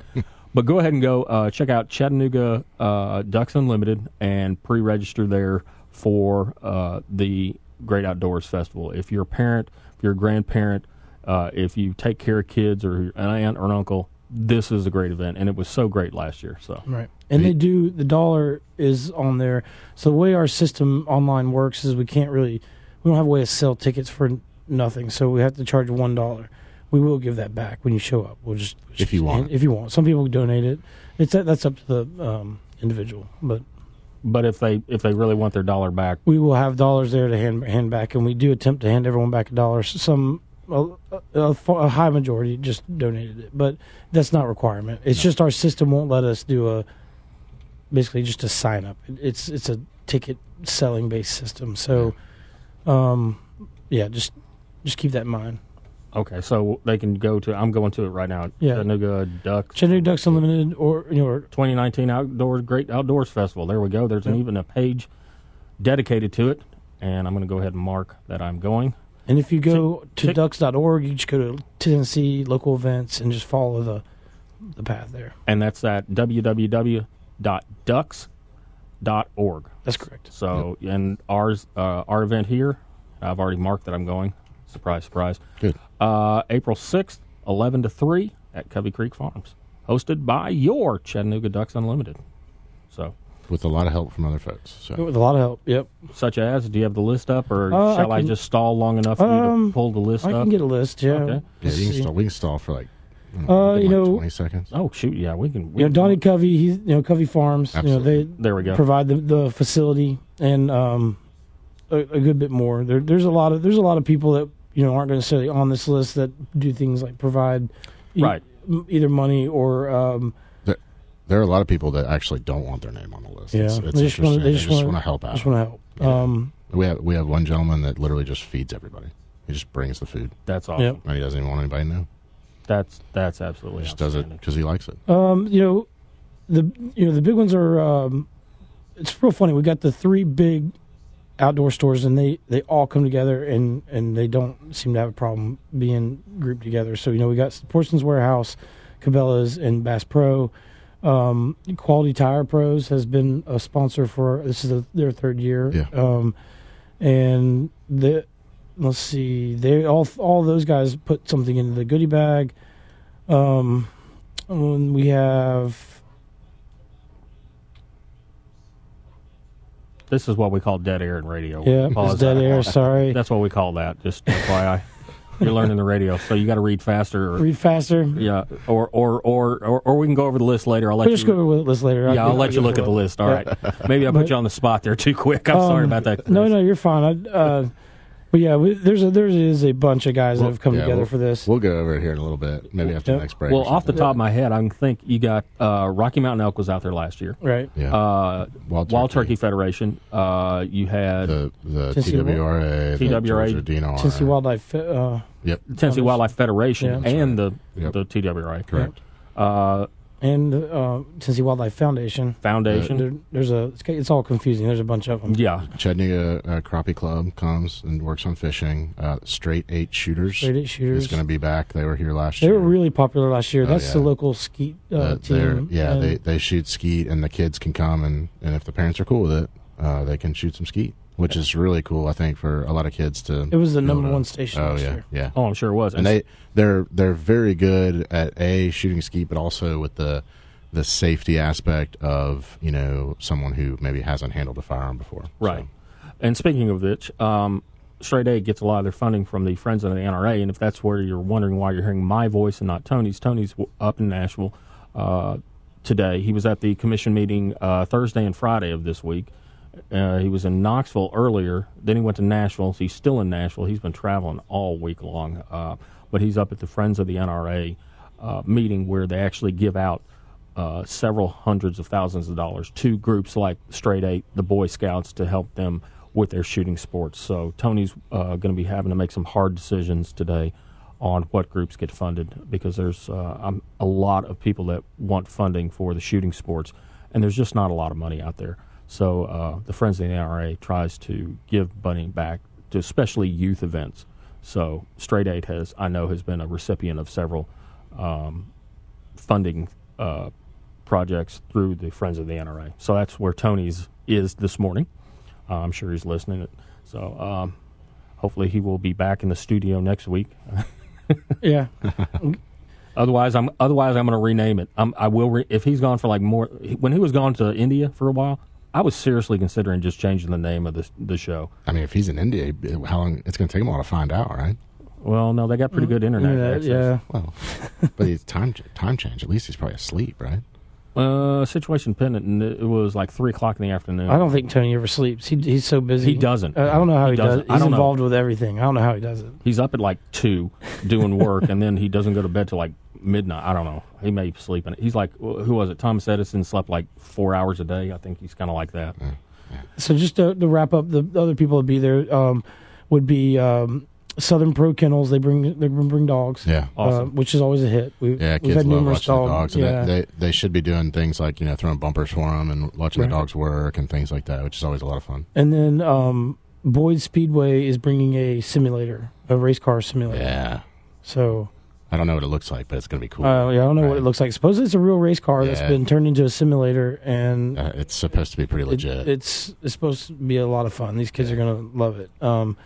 But go ahead and go uh, check out Chattanooga uh, Ducks Unlimited and pre-register there for uh, the Great Outdoors Festival. If you're a parent, if you're a grandparent, uh, if you take care of kids or an aunt or an uncle, this is a great event, and it was so great last year. So right, and they do, the dollar is on there. So the way our system online works is we can't really we don't have a way to sell tickets for nothing, so we have to charge one dollar. We will give that back when you show up. We'll just if you want, if you want. Some people donate it. It's that's up to the um, individual, but but if they if they really want their dollar back, we will have dollars there to hand hand back, and we do attempt to hand everyone back a dollar. Some a, a, a high majority just donated it, but that's not a requirement. It's no. just our system won't let us do a basically just a sign up. It's it's a ticket selling based system, so um, yeah, just just keep that in mind. Okay, so they can go to, I'm going to it right now, yeah. Chattanooga Ducks. Chattanooga Ducks Unlimited or, you know, or twenty nineteen Outdoors, Great Outdoors Festival. There we go. There's yep. an, even a page dedicated to it, and I'm going to go ahead and mark that I'm going. And if you go to Tick- ducks dot org, you just go to Tennessee local events and just follow the the path there. And that's at w w w dot ducks dot org. That's correct. So, yep. and ours, uh, our event here, I've already marked that I'm going. Surprise, surprise. Good. Uh, April sixth, eleven to three at Covey Creek Farms, hosted by your Chattanooga Ducks Unlimited. So, with a lot of help from other folks. So. With a lot of help, yep. Such as, do you have the list up, or uh, shall I, can, I just stall long enough for um, you to pull the list I up? I can get a list, yeah. Okay. Yeah, you can stall, we can stall for like, I don't know, uh, you like know, twenty seconds. Oh, shoot, yeah, we can. We you can know, Donnie Covey, he's, you know, Covey Farms, absolutely. You know, they there we go. Provide the, the facility and um, a, a good bit more. There, there's a lot of there's a lot of people that, you know, aren't necessarily on this list that do things like provide e- right. either money or... Um, there, there are a lot of people that actually don't want their name on the list. Yeah. It's, it's they just want to just just help out. Just want to help. Yeah. Um, we, have, we have one gentleman that literally just feeds everybody. He just brings the food. That's awesome. Yep. And he doesn't even want anybody to know. That's, that's absolutely He just does it because he likes it. Um, you know, the you know the big ones are... Um, it's real funny. We've got the three big... outdoor stores, and they they all come together, and and they don't seem to have a problem being grouped together. So, you know, we got Sportsman's Warehouse, Cabela's, and Bass Pro. um Quality Tire Pros has been a sponsor for this is a, their third year. Yeah. Um and the let's see they all all those guys put something into the goodie bag. Um and we have This is what we call dead air in radio. Yeah, it's dead that. air, sorry. That's what we call that, just F Y I. You're learning the radio, so you got to read faster. Or, read faster. Yeah, or, or or or or we can go over the list later. I'll let we'll you, just go over the list later. Yeah, I'll, I'll let you look at the list. All right. Maybe I put but, you on the spot there too quick. I'm um, sorry about that, Chris. No, no, you're fine. I, uh, but, yeah, we, there's a, there is a bunch of guys we'll, that have come yeah, together we'll, for this. We'll go over it here in a little bit, maybe after yep. the next break. Well, off the top yeah. of my head, I can think you got uh, Rocky Mountain Elk was out there last year. Right. Yeah. Uh, Wild, Turkey. Wild Turkey Federation. Uh, you had the, the T W R A, the T W R A, Tennessee Wildlife Fe- uh, Yep. Tennessee Wildlife Federation yeah. and the, yep. the T W R A. Correct. Yep. Uh, and uh, Tennessee Wildlife Foundation. Foundation. There, there's a. It's all confusing. There's a bunch of them. Yeah. Chattanooga uh, Crappie Club comes and works on fishing. Uh, Straight Eight Shooters. Straight Eight Shooters is going to be back. They were here last they year. They were really popular last year. Oh, That's yeah. the local skeet uh, uh, team. Yeah, and they, they shoot skeet, and the kids can come, and, and if the parents are cool with it, uh, they can shoot some skeet, which yeah. is really cool, I think, for a lot of kids to... It was the number one station last year. Oh, yeah, yeah. Oh, I'm sure it was. And they, they're they're very good at, A, shooting skeet, but also with the the safety aspect of, you know, someone who maybe hasn't handled a firearm before. Right. So. And speaking of which, um, Straight A gets a lot of their funding from the Friends of the N R A, and if that's where you're wondering why you're hearing my voice and not Tony's, Tony's up in Nashville uh, today. He was at the commission meeting uh, Thursday and Friday of this week. Uh, he was in Knoxville earlier. Then he went to Nashville. So he's still in Nashville. He's been traveling all week long. Uh, but he's up at the Friends of the N R A uh, meeting where they actually give out uh, several hundreds of thousands of dollars to groups like Straight Eight, the Boy Scouts, to help them with their shooting sports. So Tony's uh, going to be having to make some hard decisions today on what groups get funded, because there's uh, um, a lot of people that want funding for the shooting sports, and there's just not a lot of money out there. So uh, the Friends of the N R A tries to give money back to especially youth events. So Straight Eight has, I know, has been a recipient of several um, funding uh, projects through the Friends of the N R A. So that's where Tony's is this morning. Uh, I'm sure he's listening. So um, hopefully he will be back in the studio next week. yeah. Otherwise, I'm otherwise I'm going to rename it. I'm, I will re- if he's gone for like more when he was gone to India for a while. I was seriously considering just changing the name of the the show. I mean, if he's in India, how long it's going to take him all to find out, right? Well, no, they got pretty mm-hmm. good internet yeah, access. Yeah. Well, but it's time time change. At least he's probably asleep, right? Uh, situation pendant. It was like three o'clock in the afternoon. I don't think Tony ever sleeps. He he's so busy. He doesn't. Uh, I don't know how he, he does it. He's involved know. with everything. I don't know how he does it. He's up at like two doing work, and then he doesn't go to bed till like midnight. I don't know. He may be sleeping. He's like, who was it? Thomas Edison slept like four hours a day. I think he's kind of like that. Yeah. Yeah. So just to, to wrap up, the other people that would be there um, would be. Um, Southern Pro Kennels, they bring they bring dogs, yeah, awesome. uh, which is always a hit. We've, yeah, kids we've had love watching dogs. The dogs. Yeah. They, they they should be doing things like you know throwing bumpers for them and watching right. the dogs work and things like that, which is always a lot of fun. And then um, Boyd Speedway is bringing a simulator, a race car simulator. Yeah. So I don't know what it looks like, but it's going to be cool. Uh, yeah, I don't know right. what it looks like. Supposedly it's a real race car yeah. that's been turned into a simulator, and uh, it's supposed to be pretty legit. It, it's it's supposed to be a lot of fun. These kids yeah. are going to love it. Um,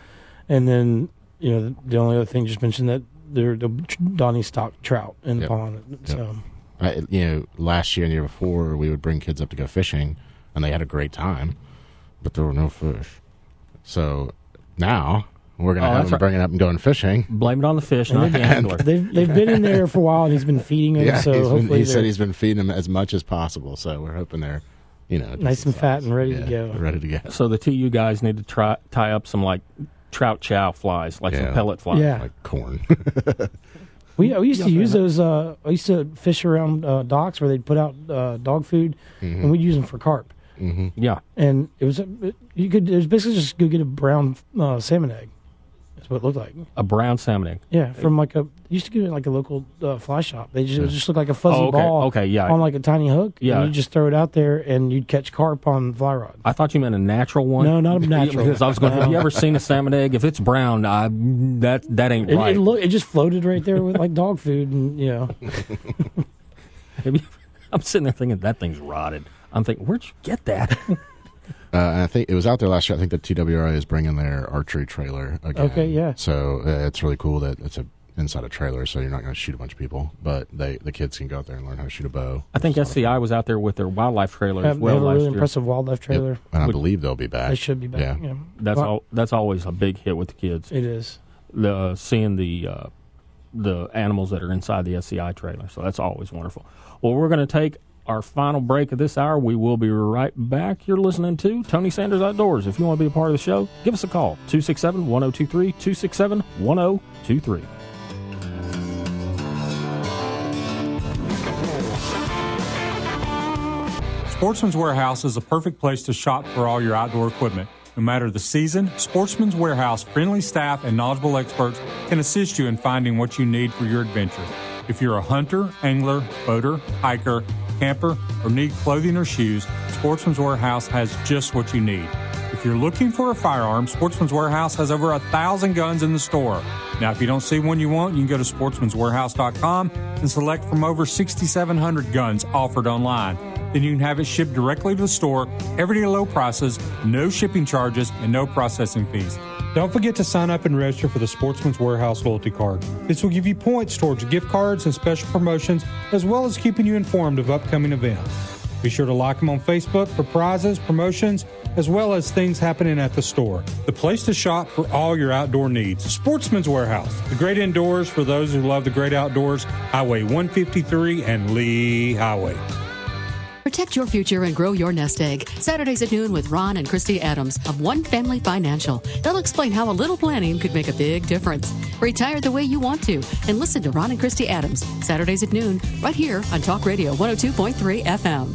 and then. You know, the only other thing just mentioned that they're the Donnie stock trout in the yep. pond. So, yep. I, you know, last year and the year before, we would bring kids up to go fishing, and they had a great time, but there were no fish. So now we're going to oh, have them right. bringing up and going fishing. Blame it on the fish, and not the handler. They've they've been in there for a while, and he's been feeding them. Yeah, so he's hopefully been, he said he's been feeding them as much as possible. So we're hoping they're. You know, nice and fat and ready yeah, to go. Ready to go. So the T U guys need to try tie up some like. Trout chow flies, like yeah. some pellet flies, yeah. like corn. we we used to use those. Uh, I used to fish around uh, docks where they'd put out uh, dog food, mm-hmm. and we'd use them for carp. Mm-hmm. Yeah, and it was it, you could. It was basically just go get a brown uh, salmon egg. That's what it looked like. A brown salmon egg. Yeah, from like a used to get it like a local uh, fly shop. They just yeah. it just looked like a fuzzy oh, okay. ball. Okay, yeah. on like a tiny hook. Yeah, and you just throw it out there and you'd catch carp on fly rod. I thought you meant a natural one. No, not a natural. Because I was going. Have you ever seen a salmon egg? If it's brown, I, that that ain't right. It, it, lo- it just floated right there with like dog food, and you know. I'm sitting there thinking that thing's rotted. I'm thinking, where'd you get that? Uh, and I think it was out there last year. I think the T W R A is bringing their archery trailer again. Okay, yeah. So uh, it's really cool that it's a inside a trailer, so you're not going to shoot a bunch of people, but they the kids can go out there and learn how to shoot a bow. I think S C I was out there with their wildlife trailer as well. They have a really impressive wildlife trailer. Yep. And I Would, believe they'll be back. They should be back. Yeah. yeah. That's well, all. That's always a big hit with the kids. It is. The uh, seeing the uh, the animals that are inside the S C I trailer, so that's always wonderful. Well, we're going to take. Our final break of this hour. We will be right back. You're listening to Tony Sanders Outdoors. If you want to be a part of the show, give us a call, two six seven, one oh two three, two six seven, one oh two three. Sportsman's Warehouse is the perfect place to shop for all your outdoor equipment. No matter the season, Sportsman's Warehouse friendly staff and knowledgeable experts can assist you in finding what you need for your adventure. If you're a hunter, angler, boater, hiker, camper, or need clothing or shoes, Sportsman's Warehouse has just what you need. If you're looking for a firearm, Sportsman's Warehouse has over a thousand guns in the store. Now, if you don't see one you want, you can go to sportsmans warehouse dot com and select from over six thousand seven hundred guns offered online. Then you can have it shipped directly to the store, everyday low prices, no shipping charges, and no processing fees. Don't forget to sign up and register for the Sportsman's Warehouse Loyalty Card. This will give you points towards gift cards and special promotions, as well as keeping you informed of upcoming events. Be sure to like them on Facebook for prizes, promotions, as well as things happening at the store. The place to shop for all your outdoor needs. Sportsman's Warehouse, the great indoors for those who love the great outdoors, Highway one fifty-three and Lee Highway. Protect your future and grow your nest egg. Saturdays at noon with Ron and Christy Adams of One Family Financial. They'll explain how a little planning could make a big difference. Retire the way you want to and listen to Ron and Christy Adams. Saturdays at noon right here on Talk Radio one oh two point three F M.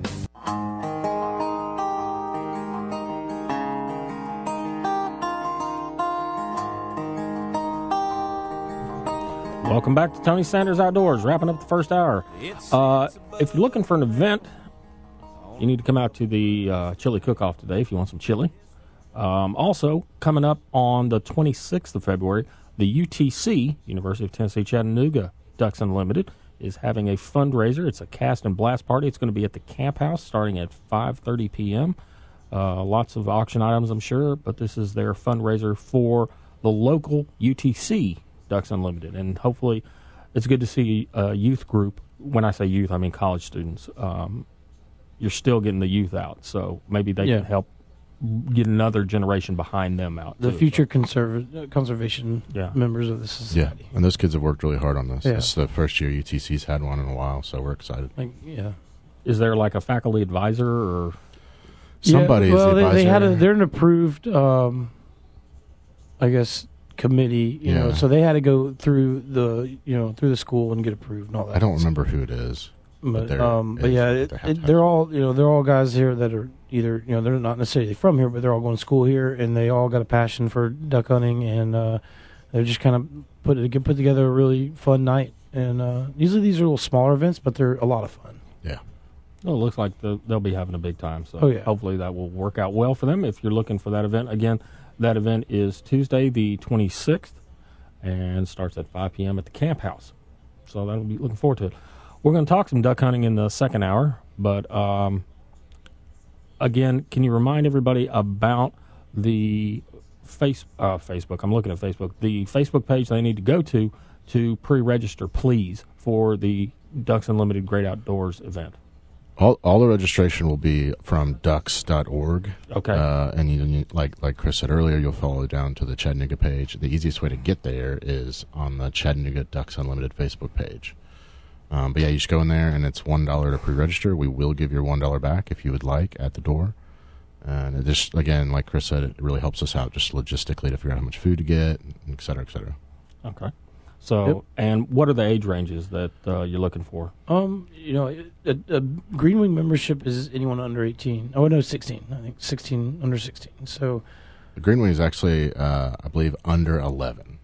Welcome back to Tony Sanders Outdoors, wrapping up the first hour. Uh, if you're looking for an event you need to come out to the uh, chili cook-off today if you want some chili. Um, also, coming up on the twenty-sixth of February, the U T C, University of Tennessee Chattanooga, Ducks Unlimited, is having a fundraiser. It's a cast and blast party. It's going to be at the Camp House starting at five thirty p.m. Uh, lots of auction items, I'm sure, but this is their fundraiser for the local U T C, Ducks Unlimited. And hopefully it's good to see a youth group. When I say youth, I mean college students. Um, you're still getting the youth out, so maybe they yeah. can help get another generation behind them out. The too, future so. conserv- conservation yeah. members of the society. Yeah, and those kids have worked really hard on this. Yeah. This is the first year U T C's had one in a while, so we're excited. Like, yeah. Is there like a faculty advisor or... Somebody yeah, well, is the advisor. They, they had a, they're an approved, um, I guess, committee. You yeah. know, so they had to go through the, you know, through the school and get approved and all that. I don't remember who it is, but but, um, but yeah, it, they it, they're all, you know, they're all guys here that are either, you know, they're not necessarily from here, but they're all going to school here, and they all got a passion for duck hunting, and uh, they're just kind of put it, put together a really fun night. And uh, usually these are little smaller events, but they're a lot of fun. Yeah. Well, it looks like the, they'll be having a big time, so oh, yeah. hopefully that will work out well for them if you're looking for that event. Again, that event is Tuesday the twenty-sixth and starts at five p.m. at the Camp House. So that'll be looking forward to it. We're going to talk some duck hunting in the second hour, but um, again, can you remind everybody about the face uh, Facebook? I'm looking at Facebook. The Facebook page they need to go to to pre-register, please, for the Ducks Unlimited Great Outdoors event. All, all the registration will be from ducks dot org. Okay. Uh, and you, you, like like Chris said earlier, you'll follow down to the Chattanooga page. The easiest way to get there is on the Chattanooga Ducks Unlimited Facebook page. Um, but yeah, you just go in there, and it's one dollar to pre-register. We will give your one dollar back if you would like at the door. And it just, again, like Chris said, it really helps us out just logistically to figure out how much food to get, et cetera, et cetera. Okay. So, yep. And what are the age ranges that uh, you're looking for? Um, you know, a, a Green Wing membership is anyone under eighteen. Oh, no, sixteen. I think sixteen, under sixteen. So, the Green Wing is actually, uh, I believe, under eleven.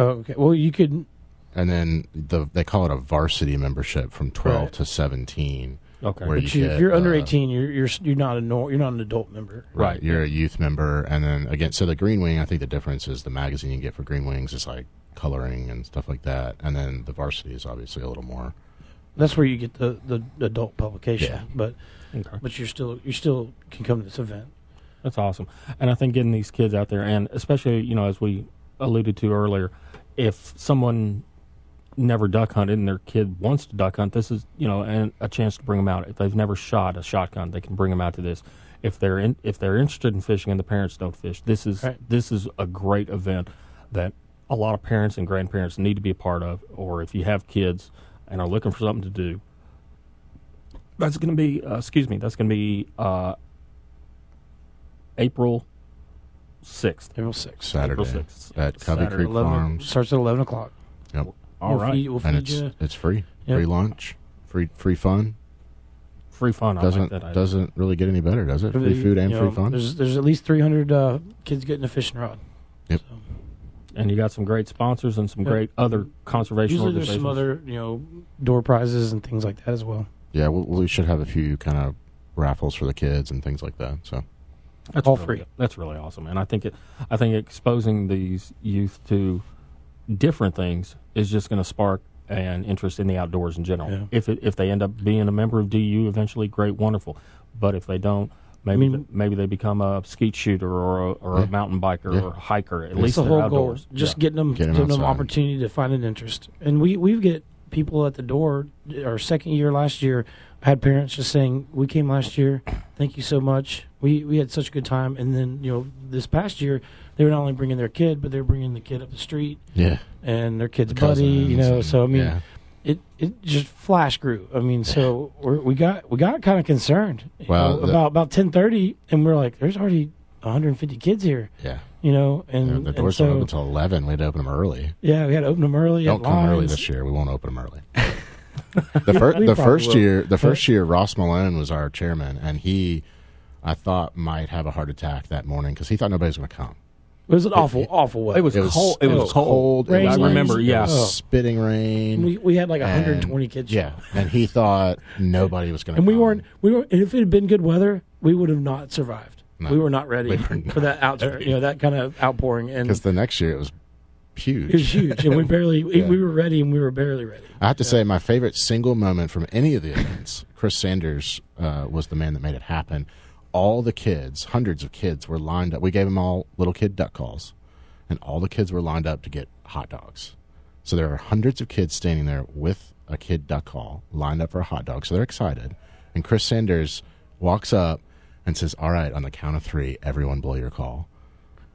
Oh, okay. Well, you could. And then the they call it a varsity membership from twelve right. to seventeen. Okay. Where but you, you get, if you're under uh, eighteen, you're you're you're not a nor, you're not an adult member. Right. right. You're a youth member, and then again, so the Green Wing. I think the difference is the magazine you get for Green Wings is like coloring and stuff like that, and then the varsity is obviously a little more. That's where you get the, the adult publication, yeah. but okay. but you're still you still can come to this event. That's awesome, and I think getting these kids out there, and especially you know as we alluded to earlier, if someone never duck hunted and their kid wants to duck hunt, this is you know and a chance to bring them out. If they've never shot a shotgun, they can bring them out to this. If they're in, if they're interested in fishing and the parents don't fish, this is right. this is a great event that a lot of parents and grandparents need to be a part of, or if you have kids and are looking for something to do, that's going to be, uh, excuse me, that's going to be uh, April sixth. April sixth. Saturday. April sixth. At Covey Creek Farms. Starts at eleven o'clock. Yep. All we'll right. Feed, we'll and it's, you. it's free. Yep. Free lunch. Free free fun. Free fun. Doesn't, I like that idea. Doesn't really get any better, does it? Free, free food and free know, fun. There's, there's at least three hundred uh, kids getting a fishing rod. Yep. So. And you got some great sponsors and some yeah. great other conservation Usually organizations. There's some other, you know, door prizes and things like that as well. Yeah, well, we should have a few kind of raffles for the kids and things like that. So that's all really, free. That's really awesome. And I think it, I think exposing these youth to different things is just going to spark an interest in the outdoors in general. Yeah. If it, if they end up being a member of D U eventually, great, wonderful. But if they don't. Maybe I mean, the, maybe they become a skeet shooter or a, or yeah. a mountain biker yeah. or a hiker. At That's least the whole outdoors. Goal. Just yeah. getting them, Get them giving outside. Them opportunity to find an interest. And we we get people at the door. Our second year last year, I had parents just saying, "We came last year. Thank you so much. We we had such a good time." And then you know this past year, they were not only bringing their kid, but they were bringing the kid up the street. Yeah, and their kid's the buddy. You know, and, so I mean. Yeah. It it just flash grew. I mean, so we're, we got we got kind of concerned well, know, the, about about ten thirty, and we're like, "There's already one hundred and fifty kids here." Yeah, you know, and yeah, the doors don't so, open until eleven. We had to open them early. Yeah, we had to open them early. Don't come lines. Early this year. We won't open them early. the first the first will. year the first year Ross Malone was our chairman, and he I thought might have a heart attack that morning because he thought nobody was going to come. It was an awful, it, awful weather. It was, it was cold. It was, it was cold. cold. I remember, rain. yeah. Oh. Spitting rain. We we had like one hundred twenty and, kids. Yeah, and he thought nobody was going to And come. we weren't, we weren't, if it had been good weather, we would have not survived. No, we were not ready we were not for that out, ready. you know, that kind of outpouring. Because the next year it was huge. It was huge, and we barely, yeah. we were ready and we were barely ready. I have to yeah. say my favorite single moment from any of the events, Chris Sanders uh, was the man that made it happen. All the kids, hundreds of kids, were lined up. We gave them all little kid duck calls, and all the kids were lined up to get hot dogs. So there are hundreds of kids standing there with a kid duck call lined up for a hot dog. So they're excited. And Chris Sanders walks up and says, all right, on the count of three, everyone blow your call.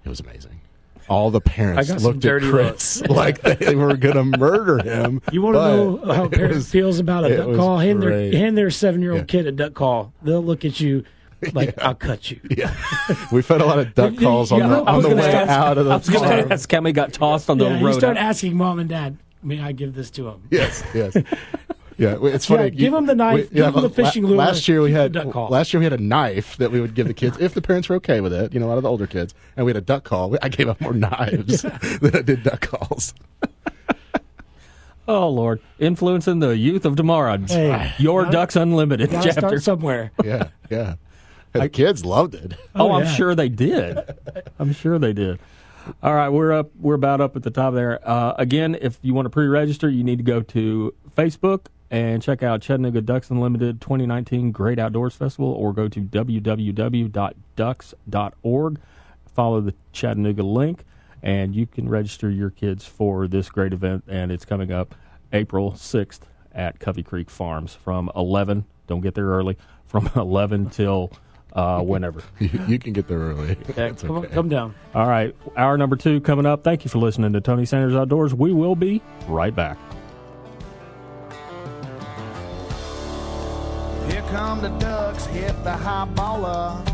It was amazing. All the parents looked at Chris like they were going to murder him. You want to know how a parent was, feels about a duck call? Hand their, hand their seven-year-old yeah. kid a duck call. They'll look at you. Like, yeah. I'll cut you. Yeah. We fed a lot of duck calls on yeah, the, on the way ask, out of the I was going to ask how many got tossed on the yeah, road. You start asking mom and dad, may I give this to them? Yes, yes. Yeah, it's funny. Yeah, give them the knife. We, give yeah, them the fishing lure. Last year we had duck call. Last year we had a knife that we would give the kids if the parents were okay with it. You know, a lot of the older kids, and we had a duck call. I gave out more knives yeah. than I did duck calls. Oh, Lord. Influencing the youth of tomorrow. Hey, Your gotta, Ducks Unlimited chapter. Start somewhere. Yeah, yeah. The I, kids loved it. Oh, oh yeah. I'm sure they did. I'm sure they did. All right, we're up. We're about up at the top there. Uh, again, if you want to pre-register, you need to go to Facebook and check out Chattanooga Ducks Unlimited twenty nineteen Great Outdoors Festival, or go to w w w dot ducks dot org. Follow the Chattanooga link. And you can register your kids for this great event, and it's coming up April sixth at Covey Creek Farms from eleven. Don't get there early. From eleven till uh, whenever. you, you can get there early. Yeah, come, okay. on, come down. All right, hour number two coming up. Thank you for listening to Tony Sanders Outdoors. We will be right back. Here come the ducks, hit the high baller.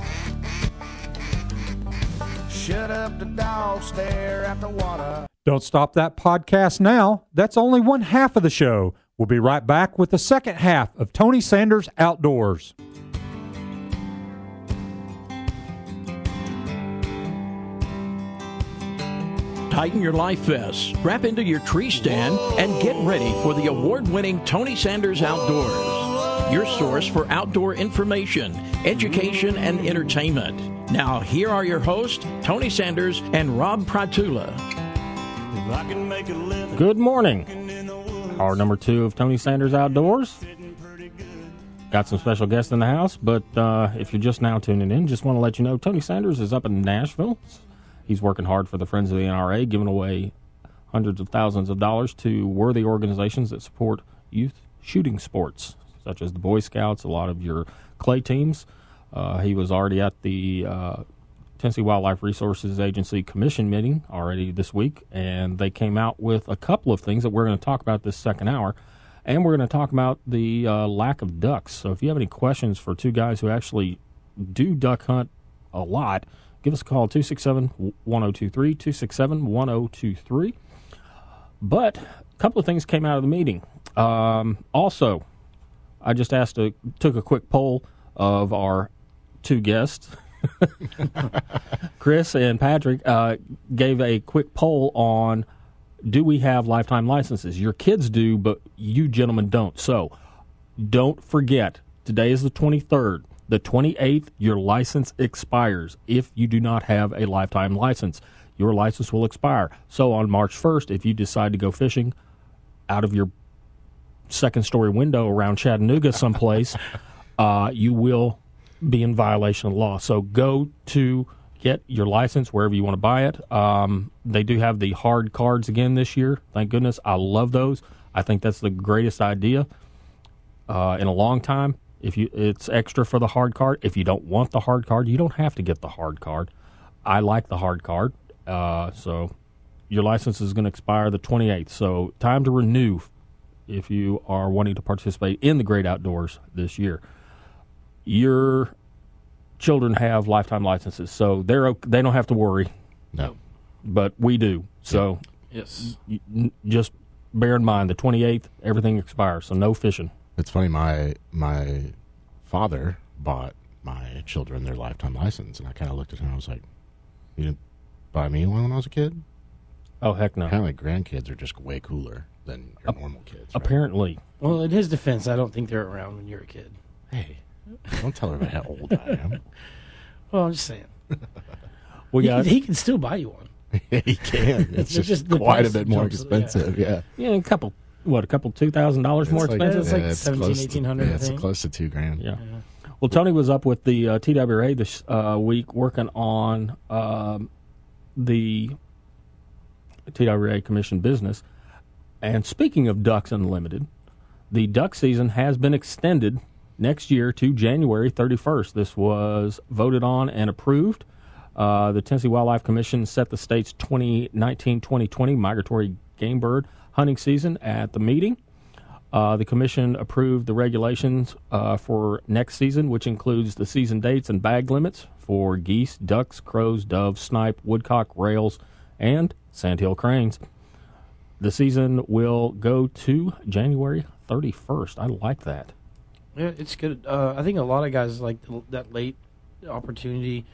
Shut up the dog, stare at the water. Don't stop that podcast now. That's only one half of the show. We'll be right back with the second half of Tony Sanders Outdoors. Tighten your life vests, wrap into your tree stand, and get ready for the award-winning Tony Sanders Outdoors, your source for outdoor information, education, and entertainment. Now, here are your hosts, Tony Sanders and Rob Pratula. Good morning. Hour number two of Tony Sanders Outdoors. Got some special guests in the house, but uh, if you're just now tuning in, just want to let you know, Tony Sanders is up in Nashville. He's working hard for the Friends of the N R A, giving away hundreds of thousands of dollars to worthy organizations that support youth shooting sports, such as the Boy Scouts, a lot of your clay teams. Uh, he was already at the uh, Tennessee Wildlife Resources Agency Commission meeting already this week, and they came out with a couple of things that we're going to talk about this second hour, and we're going to talk about the uh, lack of ducks. So if you have any questions for two guys who actually do duck hunt a lot, give us a call, two six seven, one zero two three, two six seven, one zero two three. But a couple of things came out of the meeting. Um, also, I just asked, a, took a quick poll of our two guests, Chris and Patrick, uh, gave a quick poll on, do we have lifetime licenses? Your kids do, but you gentlemen don't. So don't forget, today is the twenty-third. The twenty-eighth, your license expires if you do not have a lifetime license. Your license will expire. So on March first, if you decide to go fishing out of your second-story window around Chattanooga someplace, uh, you will be in violation of the law. So go to get your license wherever you want to buy it. Um, they do have the hard cards again this year. Thank goodness. I love those. I think that's the greatest idea uh, in a long time. If you, it's extra for the hard card. If you don't want the hard card, you don't have to get the hard card. I like the hard card. Uh, so your license is going to expire the twenty-eighth. So time to renew if you are wanting to participate in the great outdoors this year. Your children have lifetime licenses, so they're okay. They don't have to worry. No, but we do. So yes, n- just bear in mind the twenty-eighth, everything expires, so no fishing. It's funny, my my father bought my children their lifetime license, and I kind of looked at him and I was like, you didn't by me when I was a kid? Oh, heck no. Kind of like grandkids are just way cooler than your uh, normal kids. Apparently. Right? Well, in his defense, I don't think they're around when you're a kid. Hey, don't tell everybody how old I am. Well, I'm just saying. Well, he, yeah. can, he can still buy you one. He can. It's just, just quite a bit more expensive. Yeah. Yeah, yeah a couple. What, a couple two thousand dollars more like, expensive? It's yeah, like it's seventeen hundred dollars, eighteen hundred dollars. Yeah, it's close to two grand. Yeah. yeah. Well, Tony was up with the uh, T W R A this uh, week working on um, the T W R A commission business. And speaking of Ducks Unlimited, the duck season has been extended next year to January thirty-first. This was voted on and approved. Uh, the Tennessee Wildlife Commission set the state's twenty nineteen twenty twenty migratory game bird hunting season at the meeting. Uh, the commission approved the regulations uh, for next season, which includes the season dates and bag limits for geese, ducks, crows, doves, snipe, woodcock, rails, and sandhill cranes. The season will go to January thirty-first. I like that. Yeah, it's good. Uh, I think a lot of guys like that late opportunity.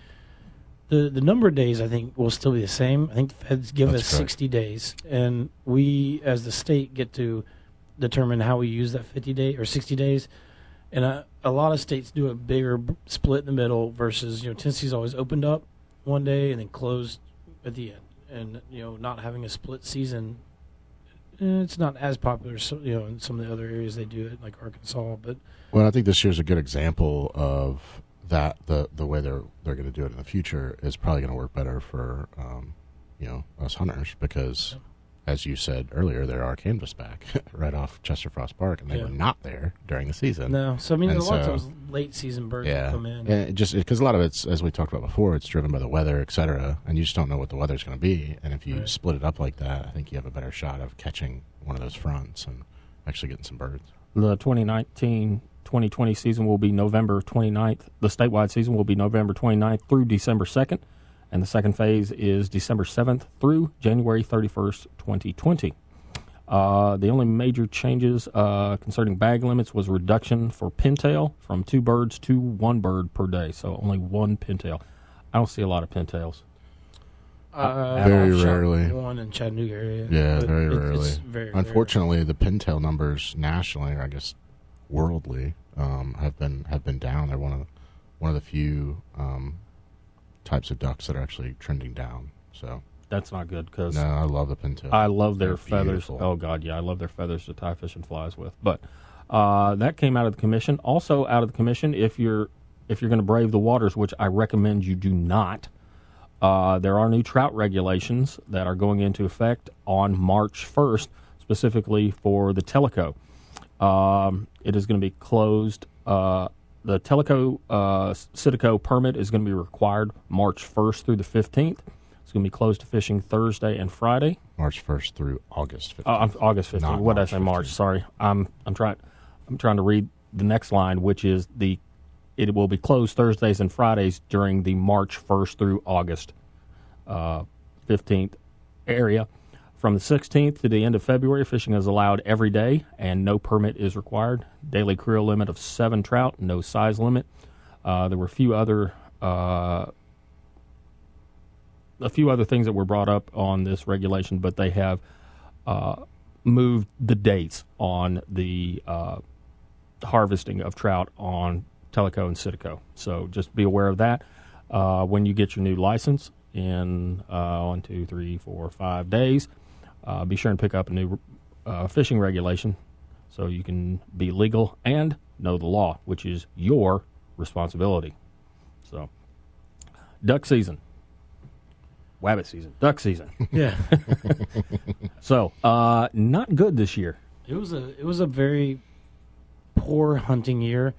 The the number of days, I think, will still be the same. I think the feds give That's us correct. sixty days, and we, as the state, get to determine how we use that fifty day or sixty days. And uh, a lot of states do a bigger b- split in the middle versus, you know, Tennessee's always opened up one day and then closed at the end. And, you know, not having a split season, it's not as popular, so, you know, in some of the other areas they do it, like Arkansas. But well, I think this year's a good example of that the the way they're they're going to do it in the future is probably going to work better for um, you know us hunters because, yeah. as you said earlier, there are canvasback right off Chester Frost Park, and they yeah. were not there during the season. No, so I mean, and a lot so, of those late season birds yeah, come in. Yeah, just because a lot of it's, as we talked about before, it's driven by the weather, et cetera, and you just don't know what the weather's going to be. And if you right. split it up like that, I think you have a better shot of catching one of those fronts and actually getting some birds. The twenty nineteen twenty twenty season will be November twenty-ninth. The statewide season will be November twenty-ninth through December second, and the second phase is December seventh through January thirty-first, twenty twenty. Uh, the only major changes uh, concerning bag limits was reduction for pintail from two birds to one bird per day, so only one pintail. I don't see a lot of pintails. Uh, very rarely. One in Chattanooga area. Yeah, very rarely. Very, Unfortunately, very rare. The pintail numbers nationally, or I guess worldly, um, have been have been down. They're one of the, one of the few um, types of ducks that are actually trending down. So that's not good because no, I love the pintail. I love their They're feathers. Beautiful. Oh God, yeah, I love their feathers to tie fish and flies with. But uh, that came out of the commission. Also out of the commission, if you're if you're going to brave the waters, which I recommend you do not. Uh, there are new trout regulations that are going into effect on March first, specifically for the Teleco. Um, it is going to be closed. Uh, the Teleco uh, Citico permit is going to be required March first through the fifteenth. It's going to be closed to fishing Thursday and Friday. March first through August fifteenth. Uh, August fifteenth. What did I say? March. Sorry, I'm I'm trying I'm trying to read the next line, which is the it will be closed Thursdays and Fridays during the March first through August uh, fifteenth area. From the sixteenth to the end of February, fishing is allowed every day, and no permit is required. Daily creel limit of seven trout, no size limit. Uh, there were a few other uh, a few other things that were brought up on this regulation, but they have uh, moved the dates on the uh, harvesting of trout on Teleco and Citico. So just be aware of that uh, when you get your new license in uh, one, two, three, four, five days. Uh, be sure and pick up a new uh, fishing regulation so you can be legal and know the law, which is your responsibility. So, duck season. Wabbit season. Duck season. Yeah. So, uh, not good this year. It was a it was a very poor hunting year.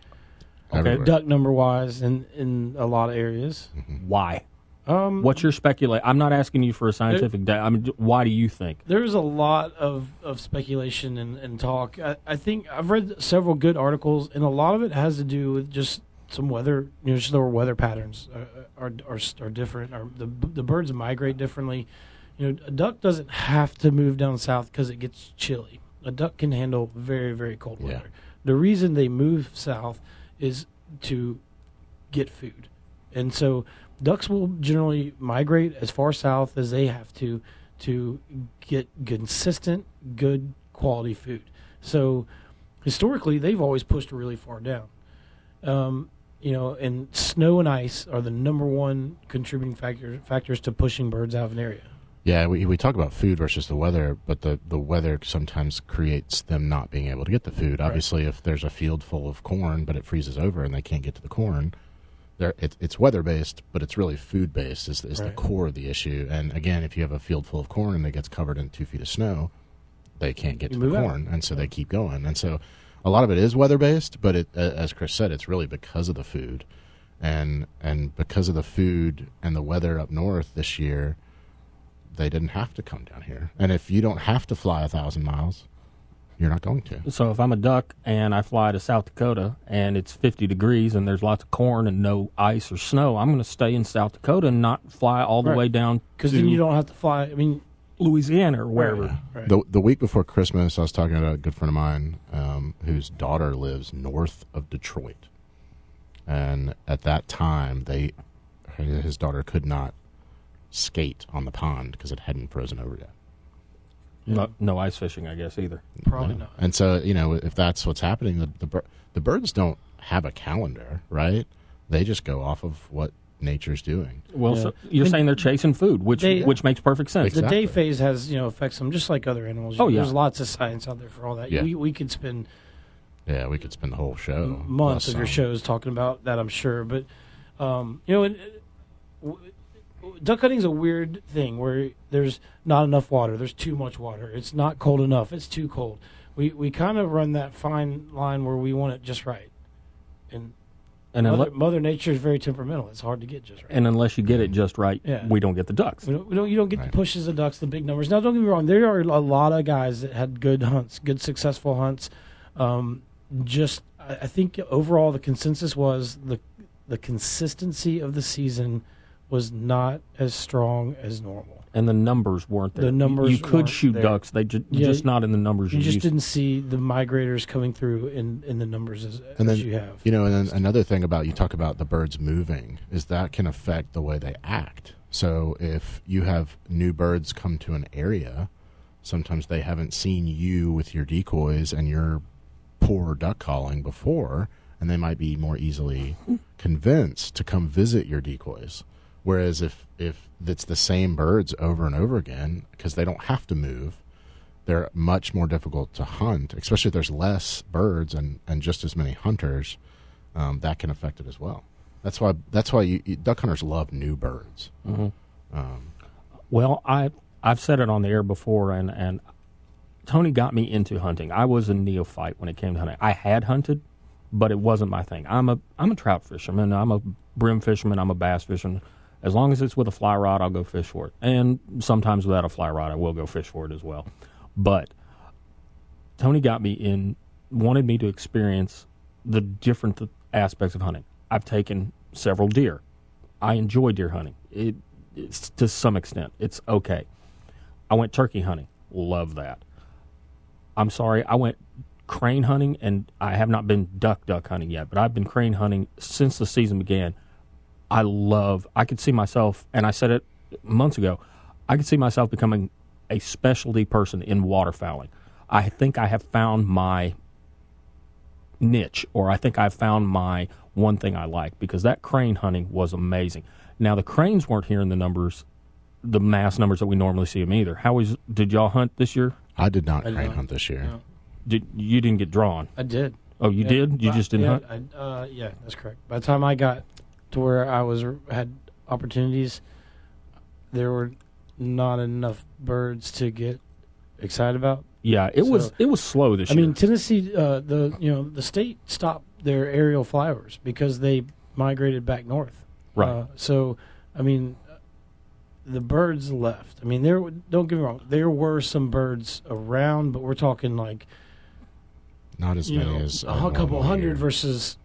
Okay. Duck number-wise in, in a lot of areas. Mm-hmm. Why? Um, What's your speculation? I'm not asking you for a scientific data. I mean, why do you think? There's a lot of, of speculation and, and talk. I, I think I've read several good articles, and a lot of it has to do with just some weather. You know, just the weather patterns are are are, are different. Or the the birds migrate differently. You know, a duck doesn't have to move down south because it gets chilly. A duck can handle very very cold weather. Yeah. The reason they move south is to get food. And so ducks will generally migrate as far south as they have to to get consistent, good quality food. So historically, they've always pushed really far down. Um, you know, and snow and ice are the number one contributing factor, factors to pushing birds out of an area. Yeah, we we talk about food versus the weather, but the, the weather sometimes creates them not being able to get the food. Obviously, right. If there's a field full of corn, but it freezes over and they can't get to the corn, there it, it's weather-based, but it's really food-based is, is right. the core of the issue. And, again, if you have a field full of corn and it gets covered in two feet of snow, they can't get you to the corn, out. And so yeah. they keep going. And so a lot of it is weather-based, but it, as Chris said, it's really because of the food. And, and because of the food and the weather up north this year, they didn't have to come down here. And if you don't have to fly a thousand miles, you're not going to. So if I'm a duck and I fly to South Dakota and it's fifty degrees and there's lots of corn and no ice or snow, I'm going to stay in South Dakota and not fly all the right. way down to because then you don't have to fly, I mean, Louisiana or wherever. Yeah. Right. The, the week before Christmas, I was talking to a good friend of mine um, whose daughter lives north of Detroit. And at that time, they his daughter could not skate on the pond because it hadn't frozen over yet. Yeah. No, no ice fishing, I guess, either. Probably no. not. And so, you know, if that's what's happening, the the, the birds don't have a calendar, right? They just go off of what nature's doing. Well, yeah. so you're and saying they're chasing food, which they, which makes perfect sense. Exactly. The day phase has, you know, affects them just like other animals. Oh, yeah. There's lots of science out there for all that. Yeah. We we could spend Yeah, we could spend the whole show. Months of your shows talking about that, I'm sure, but um, you know, and, w- duck hunting is a weird thing where there's not enough water, there's too much water, it's not cold enough, it's too cold. We we kind of run that fine line where we want it just right. And and Mother, unless, Mother Nature is very temperamental. It's hard to get just right. And unless you get it just right, yeah. we don't get the ducks. We don't, we don't, you don't get right. the pushes, the ducks, the big numbers. Now, don't get me wrong, there are a lot of guys that had good hunts, good successful hunts. Um, just I, I think overall the consensus was the the consistency of the season was not as strong as normal. And the numbers weren't there. The numbers You, you could shoot there. ducks. They ju- yeah, just not in the numbers you You just used. didn't see the migrators coming through in, in the numbers as, and as then, you have. You know, and then another thing about, you talk about the birds moving, is that can affect the way they act. So if you have new birds come to an area, sometimes they haven't seen you with your decoys and your poor duck calling before, and they might be more easily convinced to come visit your decoys. Whereas if, if it's the same birds over and over again, because they don't have to move, they're much more difficult to hunt, especially if there's less birds and, and just as many hunters, um, that can affect it as well. That's why that's why you, you, duck hunters love new birds. Mm-hmm. Um, well, I, I've said it on the air before, and, and Tony got me into hunting. I was a neophyte when it came to hunting. I had hunted, but it wasn't my thing. I'm a I'm a trout fisherman. I'm a brim fisherman. I'm a bass fisherman. As long as it's with a fly rod, I'll go fish for it. And sometimes without a fly rod, I will go fish for it as well. But Tony got me in, wanted me to experience the different aspects of hunting. I've taken several deer. I enjoy deer hunting. It, it's to some extent. It's okay. I went turkey hunting. Love that. I'm sorry. I went crane hunting, and I have not been duck duck hunting yet, but I've been crane hunting since the season began. I love, I could see myself, and I said it months ago, I could see myself becoming a specialty person in waterfowling. I think I have found my niche, or I think I've found my one thing I like, because that crane hunting was amazing. Now, the cranes weren't here in the numbers, the mass numbers that we normally see them either. How is, did y'all hunt this year? I did not I crane did not. hunt this year. No. Did You didn't get drawn? I did. Oh, you yeah. did? You I, just didn't yeah, hunt? I, uh, yeah, that's correct. By the time I got to where I was had opportunities, there were not enough birds to get excited about. Yeah, it so, was it was slow this I year. I mean, Tennessee, uh, the you know the state stopped their aerial flyovers because they migrated back north. Right. Uh, so, I mean, the birds left. I mean, there don't get me wrong, there were some birds around, but we're talking like not as many know, as a couple hundred year. versus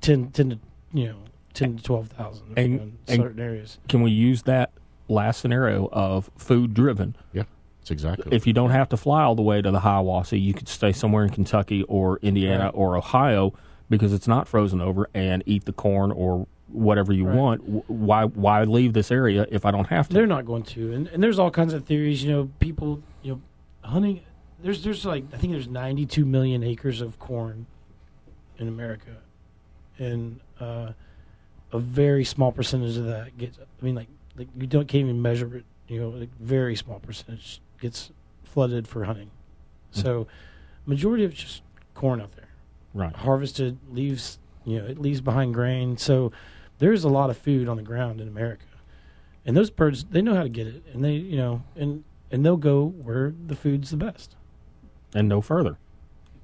ten, ten to you know. ten to twelve thousand in certain areas. Can we use that last scenario of food-driven? Yeah, that's exactly. If you don't have to fly all the way to the Hiawassee, you could stay somewhere in Kentucky or Indiana right. or Ohio because it's not frozen over and eat the corn or whatever you right. want. Why why leave this area if I don't have to? They're not going to. And, and there's all kinds of theories. You know, people, you know, hunting. There's there's like, I think there's ninety-two million acres of corn in America. And uh, a very small percentage of that gets, I mean, like, like you don't can't even measure it. You know, a very small percentage gets flooded for hunting. Mm-hmm. So majority of it's just corn out there. Right. Harvested, leaves, you know, it leaves behind grain. So there's a lot of food on the ground in America. And those birds, they know how to get it. And they, you know, and, and they'll go where the food's the best. And no further.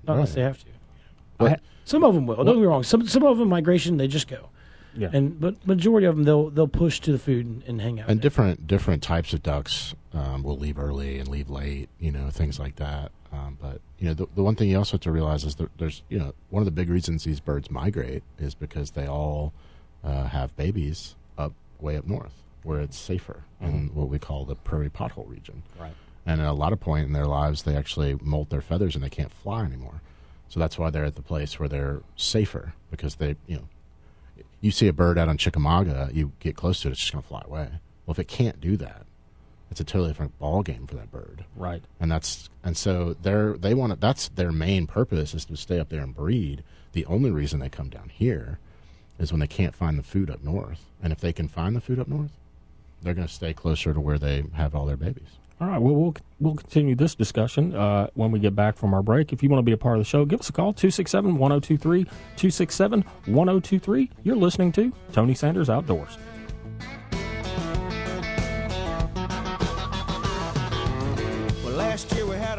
Not right. unless they have to. Well, some of them will. Well, don't get me wrong. Some some of them, migration, they just go. Yeah. And but majority of them, they'll they'll push to the food and, and hang out. And there. different different types of ducks um, will leave early and leave late. You know, things like that. Um, but you know, the, the one thing you also have to realize is that there's you know one of the big reasons these birds migrate is because they all uh, have babies up way up north where it's safer mm-hmm. in what we call the prairie pothole region. Right. And at a lot of point in their lives, they actually molt their feathers and they can't fly anymore. So that's why they're at the place where they're safer because they, you know, you see a bird out on Chickamauga, you get close to it, it's just going to fly away. Well, if it can't do that, it's a totally different ball game for that bird. Right. And that's and so they're they want to, that's their main purpose is to stay up there and breed. The only reason they come down here is when they can't find the food up north. And if they can find the food up north, they're going to stay closer to where they have all their babies. All right, well, we'll we'll continue this discussion uh, when we get back from our break. If you want to be a part of the show, give us a call, two six seven, one oh two three, two six seven, one oh two three. You're listening to Tony Sanders Outdoors. Well, last year we had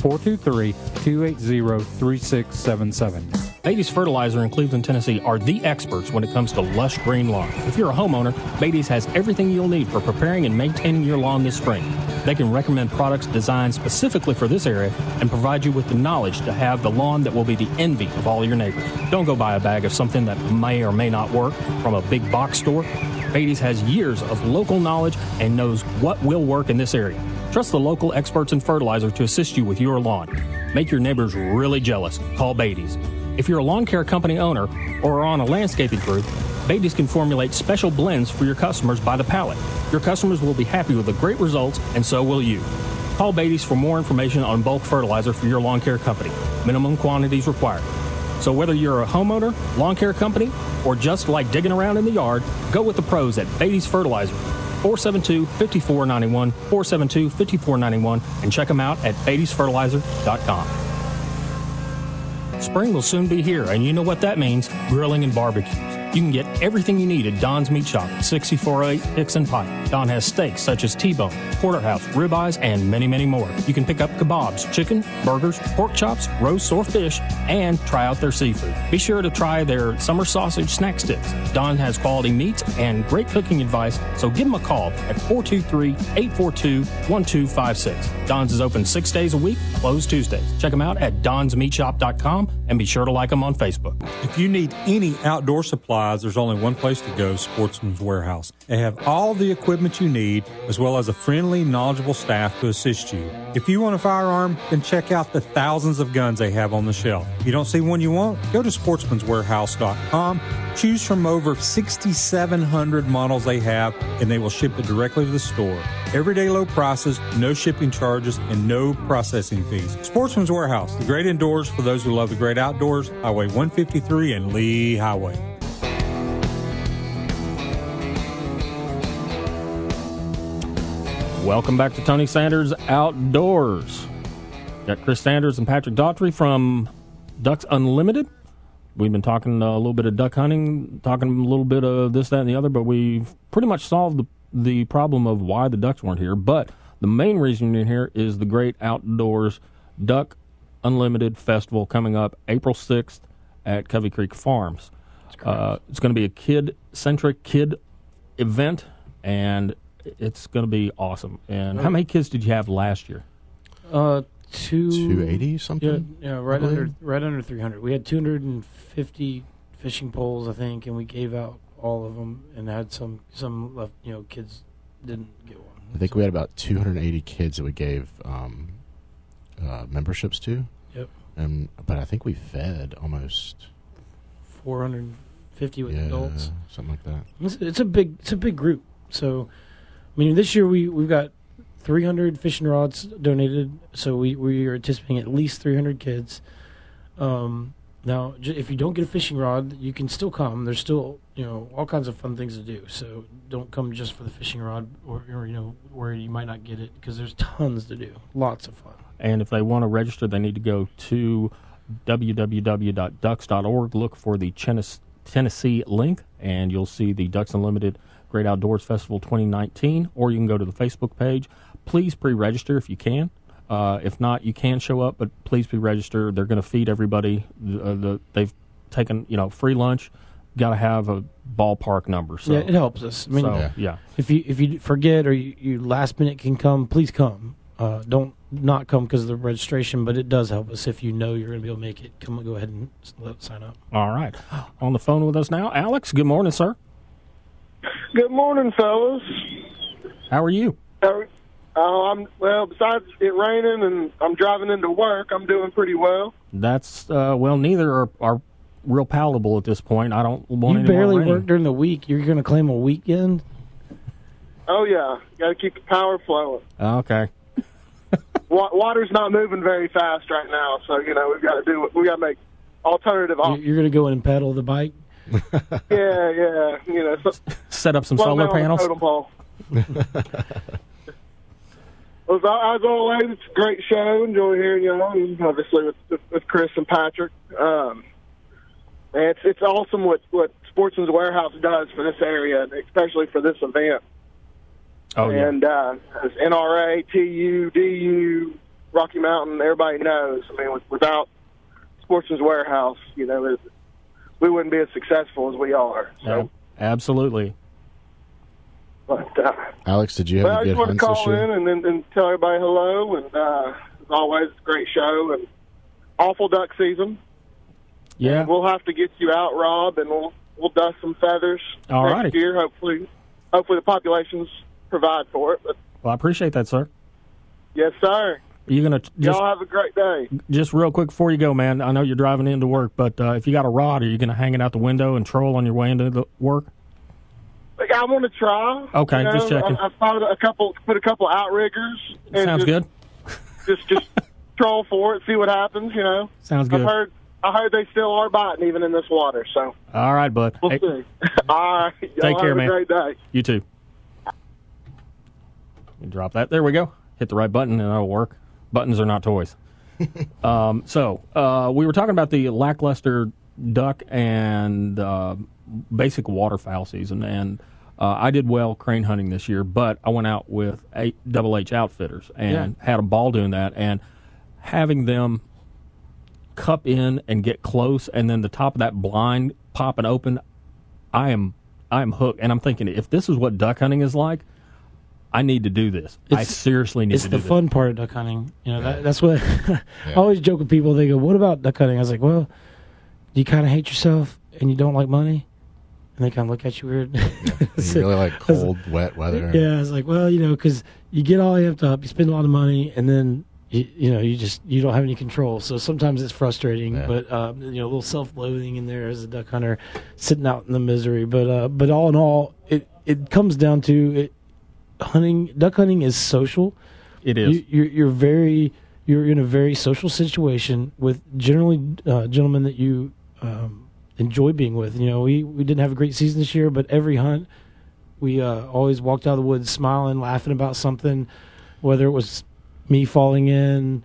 four two three, two eight zero, three six seven seven. Beatty's Fertilizer in Cleveland, Tennessee are the experts when it comes to lush green lawn. If you're a homeowner, Beatty's has everything you'll need for preparing and maintaining your lawn this spring. They can recommend products designed specifically for this area and provide you with the knowledge to have the lawn that will be the envy of all your neighbors. Don't go buy a bag of something that may or may not work from a big box store. Beatty's has years of local knowledge and knows what will work in this area. Trust the local experts in fertilizer to assist you with your lawn. Make your neighbors really jealous. Call Beatty's. If you're a lawn care company owner or are on a landscaping group, Beatty's can formulate special blends for your customers by the pallet. Your customers will be happy with the great results, and so will you. Call Beatty's for more information on bulk fertilizer for your lawn care company. Minimum quantities required. So whether you're a homeowner, lawn care company, or just like digging around in the yard, go with the pros at Beatty's Fertilizer. four seven two, five four nine one, four seven two, five four nine one, and check them out at Beatty's Fertilizer dot com. Spring will soon be here, and you know what that means, grilling and barbecues. You can get everything you need at Don's Meat Shop, sixty-four oh eight Hickson Pike. Don has steaks such as T-bone, porterhouse, ribeyes, and many, many more. You can pick up kebabs, chicken, burgers, pork chops, roasts, or fish, and try out their seafood. Be sure to try their summer sausage snack sticks. Don has quality meats and great cooking advice, so give them a call at four two three, eight four two, one two five six. Don's is open six days a week, closed Tuesdays. Check them out at dons meat shop dot com, and be sure to like them on Facebook. If you need any outdoor supplies, there's only one place to go, Sportsman's Warehouse. They have all the equipment you need, as well as a friendly, knowledgeable staff to assist you. If you want a firearm, then check out the thousands of guns they have on the shelf. If you don't see one you want, go to sportsmans warehouse dot com. Choose from over sixty-seven hundred models they have, and they will ship it directly to the store. Everyday low prices, no shipping charges, and no processing fees. Sportsman's Warehouse, the great indoors for those who love the great outdoors, Highway one fifty-three and Lee Highway. Welcome back to Tony Sanders Outdoors. Got Chris Sanders and Patrick Daughtry from Ducks Unlimited. We've been talking a little bit of duck hunting, talking a little bit of this, that, and the other, but we've pretty much solved the, the problem of why the ducks weren't here. But the main reason you're here is the Great Outdoors Duck Unlimited Festival coming up April sixth at Covey Creek Farms. Uh, it's going to be a kid-centric kid event, and it's going to be awesome. And right. How many kids did you have last year? Uh, two two eighty something. Yeah, yeah right under right under three hundred. We had two hundred fifty fishing poles, I think, and we gave out all of them, and had some some left. You know, kids didn't get one. I think so. We had about two hundred eighty kids that we gave um, uh, memberships to. Yep. And but I think we fed almost four hundred fifty with yeah, adults, something like that. It's, it's a big it's a big group. So, I mean, this year we we've got three hundred fishing rods donated, so we, we are anticipating at least three hundred kids. Um, now, j- if you don't get a fishing rod, you can still come. There's still, you know, all kinds of fun things to do. So don't come just for the fishing rod, or, or you know, where you might not get it, because there's tons to do, lots of fun. And if they want to register, they need to go to w w w dot ducks dot org, look for the Chennes- Tennessee link, and you'll see the Ducks Unlimited Great Outdoors Festival twenty nineteen, or you can go to the Facebook page. Please pre-register if you can. Uh, if not, you can show up, but please pre-register. They're going to feed everybody. Uh, the, they've taken, you know, free lunch. Got to have a ballpark number. So. Yeah, it helps us. I mean, so, yeah. yeah. If you if you forget or you, you last minute can come, please come. Uh, don't not come because of the registration, but it does help us if you know you're going to be able to make it. Come, go ahead and sign up. All right. On the phone with us now, Alex. Good morning, sir. Good morning, fellas. How are you? Uh, I'm well. Besides it raining and I'm driving into work, I'm doing pretty well. That's uh, well. Neither are, are real palatable at this point. I don't want you any barely more rain. Work during the week. You're going to claim a weekend? Oh yeah, got to keep the power flowing. Okay. Water's not moving very fast right now, so you know we've got to do. We got to make alternative options. You're going to go in and pedal the bike. yeah, yeah, you know, so, set up some solar panels. Well, as always, it's a great show. Enjoy hearing you on, obviously with, with Chris and Patrick. Um, and it's it's awesome what what Sportsman's Warehouse does for this area, especially for this event. Oh yeah. And uh, as N R A, T U, D U, Rocky Mountain, everybody knows. I mean, without Sportsman's Warehouse, you know, it's we wouldn't be as successful as we are. So. Yeah, absolutely. But, uh, Alex, did you have well, a good hunt this year? I just want to call in and, and tell everybody hello. And uh, as always, it's a great show and awful duck season. Yeah, and we'll have to get you out, Rob, and we'll we'll dust some feathers All next right. year. Hopefully, hopefully the populations provide for it. But, well, I appreciate that, sir. Yes, sir. You're gonna just, Y'all have a great day. Just real quick before you go, man, I know you're driving into work, but uh, if you got a rod, are you going to hang it out the window and troll on your way into the work? Like, I want to try. Okay, you know, just checking. I, I found a couple, put a couple outriggers. And Sounds just, good. Just just troll for it, see what happens, you know. Sounds good. I've heard, I heard they still are biting even in this water, so. All right, bud. We'll hey. see. All right. Y'all Take care, man. Have a great day. You too. Drop that. There we go. Hit the right button and that'll work. Buttons are not toys. um, so uh, we were talking about the lackluster duck and uh, basic waterfowl season, and uh, I did well crane hunting this year, but I went out with eight Double H Outfitters and yeah. had a ball doing that, and having them cup in and get close, and then the top of that blind popping open, I am I am hooked, and I'm thinking, if this is what duck hunting is like, I need to do this. It's, I seriously need to do this. It's the fun part of duck hunting. You know, yeah. that, that's what yeah. I always joke with people. They go, "What about duck hunting?" I was like, "Well, you kind of hate yourself and you don't like money," and they kind of look at you weird. Yeah. so, you really like cold, like, wet weather. Yeah, I was like, "Well, you know, because you get all amped up, you spend a lot of money, and then you, you know, you just you don't have any control. So sometimes it's frustrating, yeah. but um, you know, a little self-loathing in there as a duck hunter, sitting out in the misery. But uh, but all in all, it it comes down to it. Hunting, duck hunting is social. It is. You, you're, you're very, you're in a very social situation with generally uh, gentlemen that you um, enjoy being with. You know, we, we didn't have a great season this year, but every hunt we uh, always walked out of the woods smiling, laughing about something, whether it was me falling in,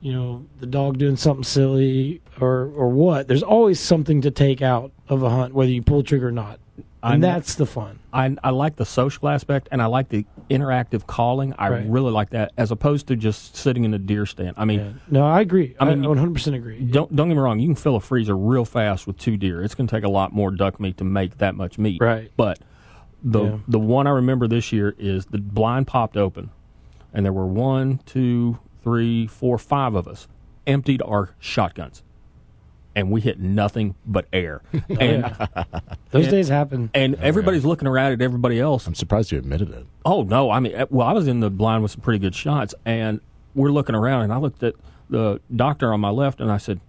you know, the dog doing something silly or or what. There's always something to take out of a hunt, whether you pull trigger or not. And I'm, that's the fun. I, I like the social aspect, and I like the interactive calling. I right. really like that, as opposed to just sitting in a deer stand. I mean, yeah. no, I agree. I, I mean, one hundred percent agree. Don't don't get me wrong. You can fill a freezer real fast with two deer. It's going to take a lot more duck meat to make that much meat. Right. But The yeah. the one I remember this year is the blind popped open, and there were one, two, three, four, five of us emptied our shotguns, and we hit nothing but air. oh, and yeah. Those and, days happen. And oh, everybody's yeah. looking around at everybody else. I'm surprised you admitted it. Oh, no. I mean, well, I was in the blind with some pretty good shots, and we're looking around, and I looked at the doctor on my left, and I said,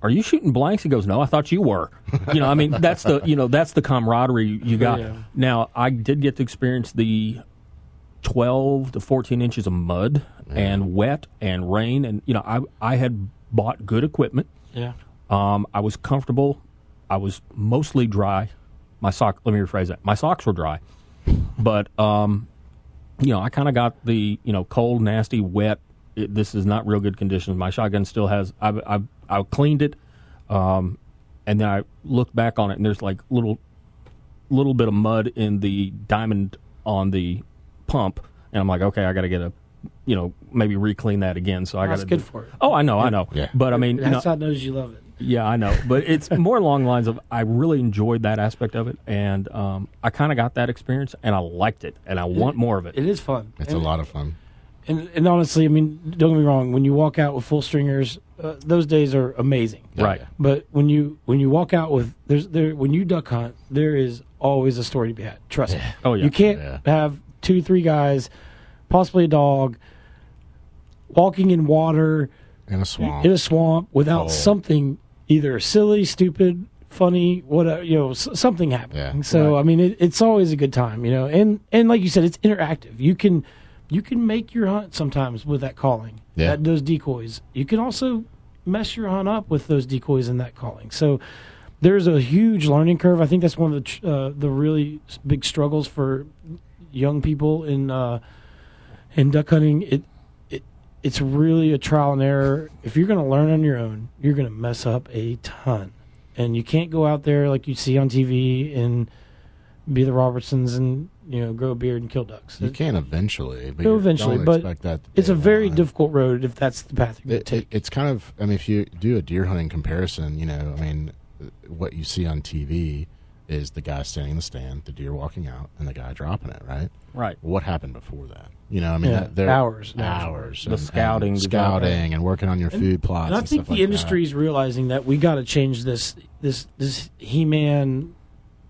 "Are you shooting blanks?" He goes, "No, I thought you were." You know, I mean, that's the you know that's the camaraderie you got. Yeah. Now, I did get to experience the twelve to fourteen inches of mud yeah. and wet and rain, and you know, I I had bought good equipment. Yeah, um, I was comfortable. I was mostly dry. My sock. Let me rephrase that. My socks were dry, but um, you know, I kind of got the you know cold, nasty, wet. It, this is not real good conditions. My shotgun still has. I've, I've I cleaned it, um, and then I looked back on it, and there's like little, little bit of mud in the diamond on the pump, and I'm like, okay, I got to get a, you know, maybe re-clean that again. So I got to. That's good do, for it. Oh, I know, yeah. I know. Yeah. But I mean, that's how it knows you love it. Yeah, I know. But it's more along the lines of I really enjoyed that aspect of it, and um, I kind of got that experience, and I liked it, and I it, want more of it. It is fun. It's and, a lot of fun. And, and honestly, I mean, don't get me wrong. When you walk out with full stringers, uh, those days are amazing, right? But when you when you walk out with there's there when you duck hunt, there is always a story to be had. Trust yeah. me. Oh yeah. You can't yeah. have two, three guys, possibly a dog, walking in water in a swamp in a swamp without oh. something either silly, stupid, funny, whatever, you know, something happening. Yeah. So right. I mean, it, it's always a good time, you know. And and like you said, it's interactive. You can. You can make your hunt sometimes with that calling, yeah. that, those decoys. You can also mess your hunt up with those decoys and that calling. So there's a huge learning curve. I think that's one of the uh, the really big struggles for young people in uh, in duck hunting. It it it's really a trial and error. If you're going to learn on your own, you're going to mess up a ton, and you can't go out there like you see on T V and be the Robertsons and. You know, grow a beard and kill ducks. You can eventually, but you eventually, don't expect but that. To it's a very on. difficult road if that's the path you it, take. It, it's kind of, I mean, if you do a deer hunting comparison, you know, I mean, what you see on T V is the guy standing in the stand, the deer walking out, and the guy dropping it, right? Right. What happened before that? You know, I mean, yeah. that, hours, hours, hours, the scouting, and scouting, and working on your and, food plots. And I and think stuff the like industry's that. realizing that we got to change this, this, this He-Man.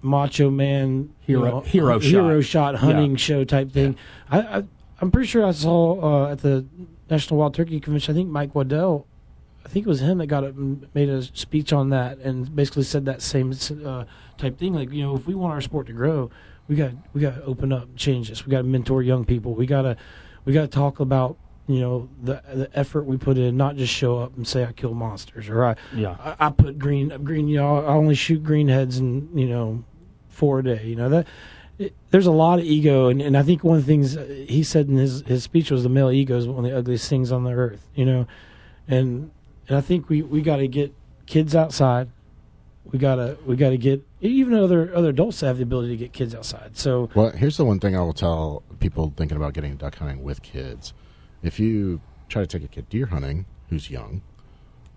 Macho man hero you know, hero, hero shot, shot hunting yeah. show type thing. Yeah. I, I I'm pretty sure I saw uh, at the National Wild Turkey Convention. I think Mike Waddell, I think it was him that got up and made a speech on that and basically said that same uh, type thing. Like you know, if we want our sport to grow, we got we got to open up, and change this. We got to mentor young people. We gotta we gotta talk about you know the the effort we put in, not just show up and say I kill monsters or I yeah I, I put green green you know I only shoot green heads and you know. For a day, you know that it, there's a lot of ego, and, and I think one of the things he said in his, his speech was the male ego is one of the ugliest things on the earth, you know, and and I think we, we got to get kids outside, we gotta we gotta get even other other adults have the ability to get kids outside. So well, here's the one thing I will tell people thinking about getting duck hunting with kids: if you try to take a kid deer hunting who's young,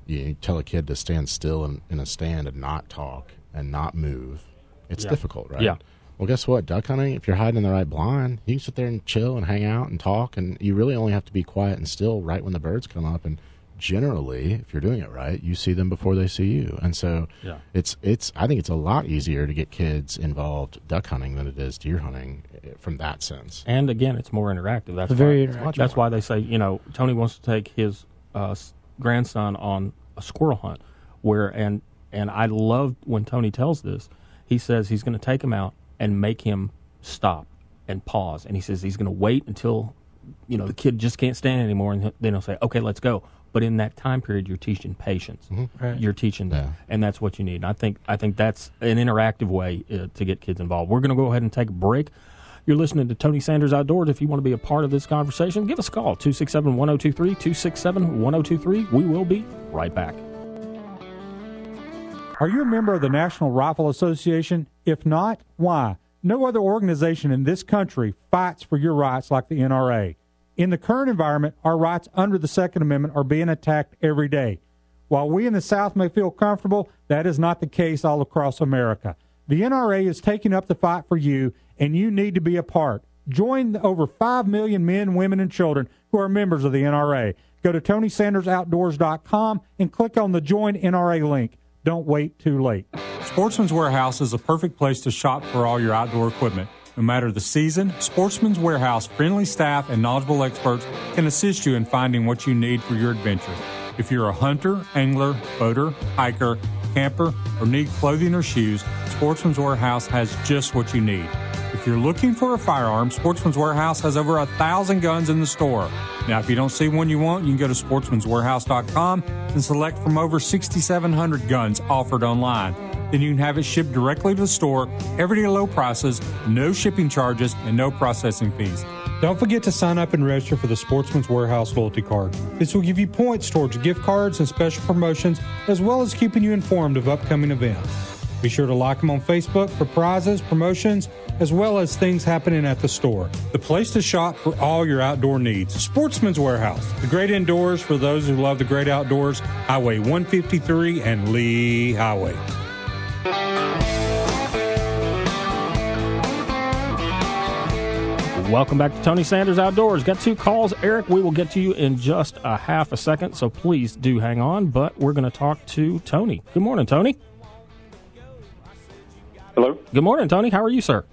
you tell a kid to stand still in, in a stand and not talk and not move. It's yeah. difficult, right? Yeah. Well, guess what? Duck hunting, if you're hiding in the right blind, you can sit there and chill and hang out and talk, and you really only have to be quiet and still right when the birds come up. And generally, if you're doing it right, you see them before they see you. And so yeah. it's it's. I think it's a lot easier to get kids involved duck hunting than it is deer hunting from that sense. And, again, it's more interactive. That's, why, very interactive. That's why they say, you know, Tony wants to take his uh, grandson on a squirrel hunt. where And, and I love when Tony tells this. He says he's going to take him out and make him stop and pause. And he says he's going to wait until, you know, the kid just can't stand anymore, and then he'll say, okay, let's go. But in that time period, you're teaching patience. Mm-hmm. Right. You're teaching yeah. them, and that's what you need. And I think, I think that's an interactive way uh, to get kids involved. We're going to go ahead and take a break. You're listening to Tony Sanders Outdoors. If you want to be a part of this conversation, give us a call, two six seven, one oh two three, two six seven, one oh two three. We will be right back. Are you a member of the National Rifle Association? If not, why? No other organization in this country fights for your rights like the N R A. In the current environment, our rights under the Second Amendment are being attacked every day. While we in the South may feel comfortable, that is not the case all across America. The N R A is taking up the fight for you, and you need to be a part. Join the over five million men, women, and children who are members of the N R A. Go to Tony Sanders Outdoors dot com and click on the Join N R A link. Don't wait too late. Sportsman's Warehouse is a perfect place to shop for all your outdoor equipment. No matter the season, Sportsman's Warehouse friendly staff and knowledgeable experts can assist you in finding what you need for your adventure. If you're a hunter, angler, boater, hiker, camper, or need clothing or shoes, Sportsman's Warehouse has just what you need. If you're looking for a firearm, Sportsman's Warehouse has over a thousand guns in the store. Now, if you don't see one you want, you can go to sportsmans warehouse dot com and select from over sixty-seven hundred guns offered online. Then you can have it shipped directly to the store, everyday low prices, no shipping charges, and no processing fees. Don't forget to sign up and register for the Sportsman's Warehouse loyalty card. This will give you points towards gift cards and special promotions, as well as keeping you informed of upcoming events. Be sure to like them on Facebook for prizes, promotions, as well as things happening at the store. The place to shop for all your outdoor needs. Sportsman's Warehouse, the great indoors for those who love the great outdoors. Highway one fifty-three and Lee Highway. Welcome back to Tony Sanders Outdoors. Got two calls, Eric. We will get to you in just a half a second, so please do hang on. But we're going to talk to Tony. Good morning, Tony. Hello. Good morning, Tony. How are you, sir?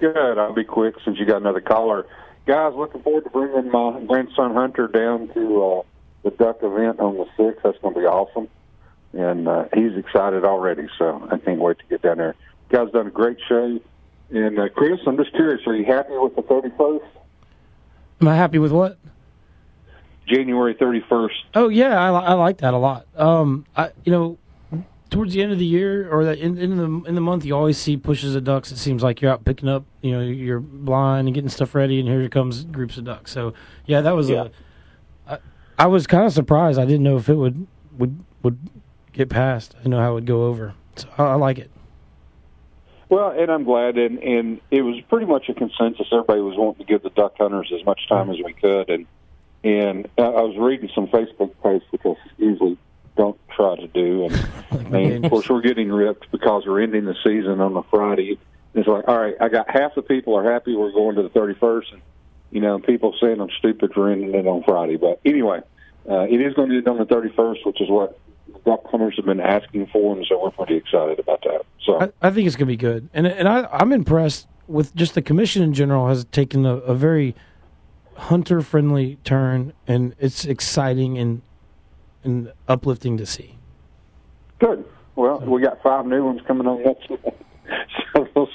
Good. I'll be quick since you got another caller. Guys, looking forward to bringing my grandson Hunter down to uh, the duck event on the sixth. That's going to be awesome. And uh, he's excited already, so I can't wait to get down there. You guys done a great show. And, uh, Chris, I'm just curious, are you happy with the thirty-first? Am I happy with what? January thirty-first. Oh, yeah, I, I like that a lot. Um, I, you know, towards the end of the year or the, in, in the in the month, you always see pushes of ducks. It seems like you're out picking up, you know, your blind and getting stuff ready, and here comes groups of ducks. So, yeah, that was yeah. a I, I was kind of surprised. I didn't know if it would would, would get past. I didn't know how it would go over. So I, I like it. Well, and I'm glad, and, and it was pretty much a consensus. Everybody was wanting to give the duck hunters as much time as we could, and and I was reading some Facebook posts, which I usually don't try to do, and, and of course we're getting ripped because we're ending the season on a Friday. It's like, all right, I got half the people are happy we're going to the thirty-first, and you know, people saying I'm stupid for ending it on Friday. But anyway, uh, it is going to be on the thirty-first, which is what duck hunters have been asking for, and so we're pretty excited about that. So I, I think it's going to be good, and and I, I'm impressed with just the commission in general has taken a, a very hunter-friendly turn, and it's exciting and and uplifting to see. Good. Well, so we got five new ones coming on next week, so we'll,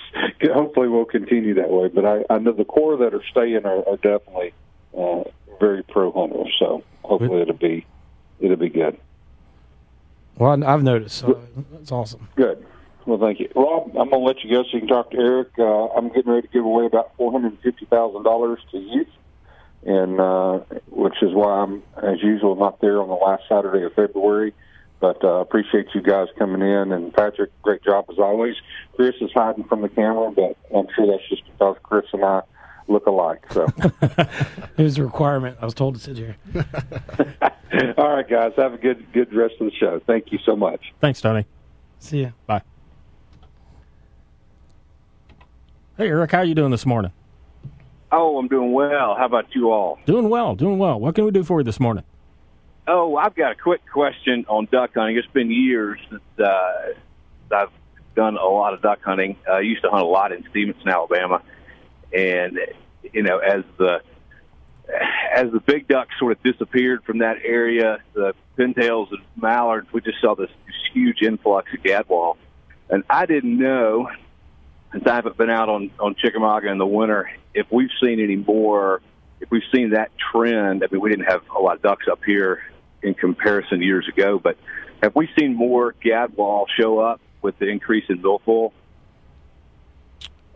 hopefully we'll continue that way. But I, I know the core that are staying are, are definitely uh, very pro-hunters, so hopefully good. it'll be it'll be good. Well, I've noticed. So that's awesome. Good. Well, thank you. Rob, I'm going to let you go so you can talk to Eric. Uh, I'm getting ready to give away about four hundred fifty thousand dollars to youth, and uh, which is why I'm, as usual, not there on the last Saturday of February. But I uh, appreciate you guys coming in. And, Patrick, great job as always. Chris is hiding from the camera, but I'm sure that's just because Chris and I look alike. So it was a requirement. I was told to sit here. All right, guys. Have a good good rest of the show. Thank you so much. Thanks, Tony. See ya. Bye. Hey, Eric, how are you doing this morning? Oh, I'm doing well. How about you all? Doing well, doing well. What can we do for you this morning? Oh, I've got a quick question on duck hunting. It's been years since uh, I've done a lot of duck hunting. Uh, I used to hunt a lot in Stevenson, Alabama. And, you know, as the as the big duck sort of disappeared from that area, the pintails and mallards, we just saw this huge influx of gadwall. And I didn't know, since I haven't been out on, on Chickamauga in the winter, if we've seen any more, if we've seen that trend. I mean, we didn't have a lot of ducks up here in comparison years ago, but have we seen more gadwall show up with the increase in millfoil?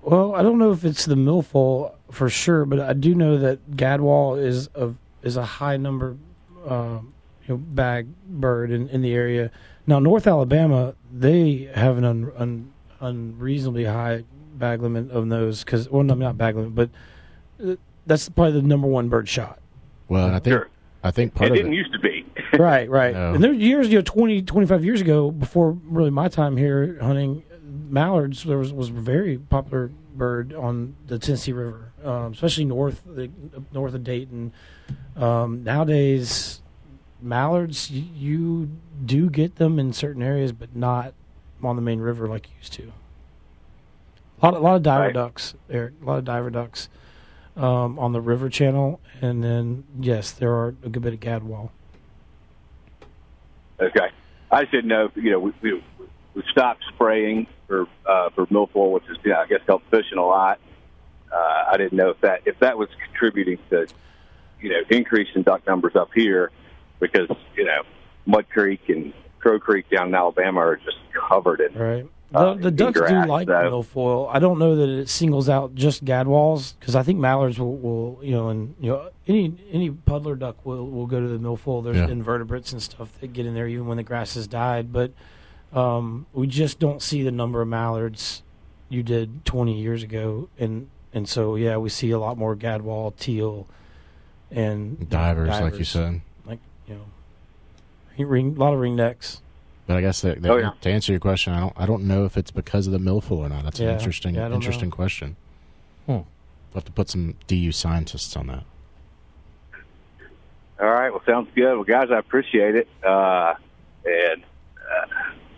Well, I don't know if it's the millfoil for sure, but I do know that gadwall is a is a high number, um, you know, bag bird in, in the area. Now, North Alabama, they have an un, un, unreasonably high bag limit of those because well, not bag limit, but that's probably the number one bird shot. Well, I think sure. I think part it of didn't it, used to be right, right. No. And there years ago, twenty, twenty-five years ago, before really my time here hunting, mallards there was, was very popular bird on the Tennessee River, um, especially north the, north of Dayton. Um, nowadays, mallards, you, you do get them in certain areas, but not on the main river like you used to. A lot, a lot of diver right. ducks, Eric, a lot of diver ducks um, on the river channel. And then, yes, there are a good bit of gadwall. Okay. I just didn't know, you know, we, we, we stopped spraying for uh, for milfoil, which is, you know, I guess helped fishing a lot. Uh, I didn't know if that if that was contributing to, you know, increase in duck numbers up here because, you know, Mud Creek and Crow Creek down in Alabama are just covered in right. Uh, the the in ducks grass, do like so. Milfoil. I don't know that it singles out just gadwalls because I think mallards will, will, you know, and you know any any puddler duck will, will go to the milfoil. There's yeah. invertebrates and stuff that get in there even when the grass has died, but. Um, we just don't see the number of mallards you did twenty years ago, and and so yeah, we see a lot more gadwall, teal, and divers, divers. like you said, like you know, ring, a lot of ringnecks. But I guess that, that, oh, yeah. to answer your question, I don't I don't know if it's because of the milfoil or not. That's yeah. an interesting yeah, interesting know. question. Hmm. We'll have to put some D U scientists on that. All right, well, sounds good. Well, guys, I appreciate it, uh, and. Uh,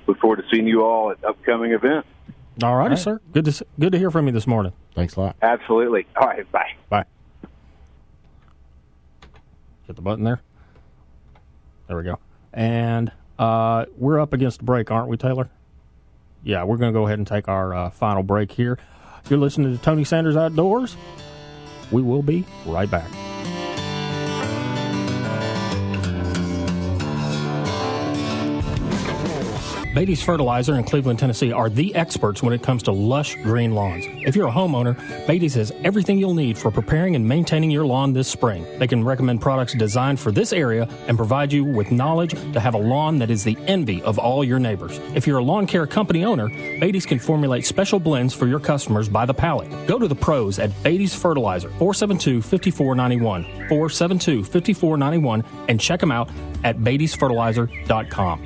Look forward to seeing you all at upcoming events. All righty, right. sir. Good to good to hear from you this morning. Thanks a lot. Absolutely. All right, bye. Bye. Hit the button there. There we go. And uh, we're up against a break, aren't we, Taylor? Yeah, we're going to go ahead and take our uh, final break here. If you're listening to Tony Sanders Outdoors, we will be right back. Beatty's Fertilizer in Cleveland, Tennessee are the experts when it comes to lush green lawns. If you're a homeowner, Beatty's has everything you'll need for preparing and maintaining your lawn this spring. They can recommend products designed for this area and provide you with knowledge to have a lawn that is the envy of all your neighbors. If you're a lawn care company owner, Beatty's can formulate special blends for your customers by the pallet. Go to the pros at Beatty's Fertilizer, four seven two, five four nine one, four seven two, five four nine one, and check them out at Beatty's Fertilizer dot com.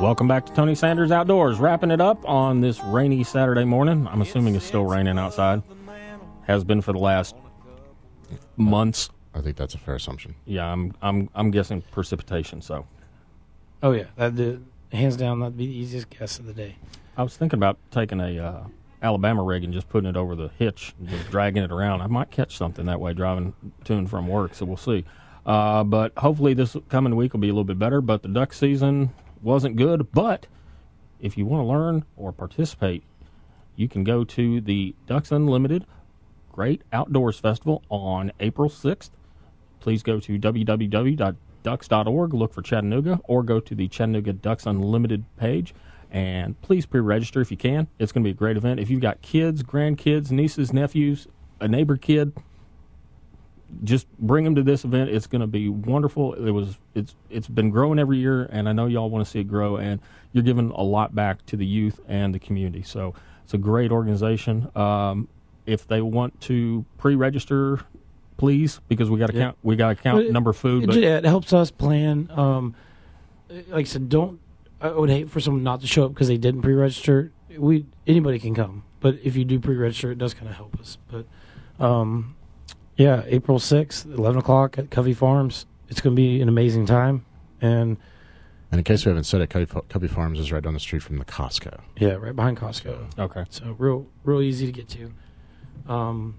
Welcome back to Tony Sanders Outdoors. Wrapping it up on this rainy Saturday morning. I'm assuming it's still raining outside. Has been for the last months. I think that's a fair assumption. Yeah, I'm I'm I'm guessing precipitation, so. Oh, yeah. That'd do, hands down, that'd be the easiest guess of the day. I was thinking about taking a uh, Alabama rig and just putting it over the hitch and just dragging it around. I might catch something that way driving to and from work, so we'll see. Uh, but hopefully this coming week will be a little bit better, but the duck season wasn't good, but if you want to learn or participate, you can go to the Ducks Unlimited Great Outdoors Festival on April sixth. Please go to w w w dot ducks dot org, look for Chattanooga, or go to the Chattanooga Ducks Unlimited page, and please pre-register if you can. It's going to be a great event. If you've got kids, grandkids, nieces, nephews, a neighbor kid, just bring them to this event. It's going to be wonderful. It was. It's. It's been growing every year, and I know y'all want to see it grow. And you're giving a lot back to the youth and the community. So it's a great organization. Um, if they want to pre-register, please, because we got to yeah. count. We got to count it, number of food. It, but it helps us plan. Um, like I said, don't. I would hate for someone not to show up because they didn't pre-register. We anybody can come, but if you do pre-register, it does kind of help us. But. Um, Yeah, April sixth, eleven o'clock at Covey Farms. It's going to be an amazing time. And and in case we haven't said it, Covey, Covey Farms is right down the street from the Costco. Yeah, right behind Costco. Okay. So real real easy to get to. Um,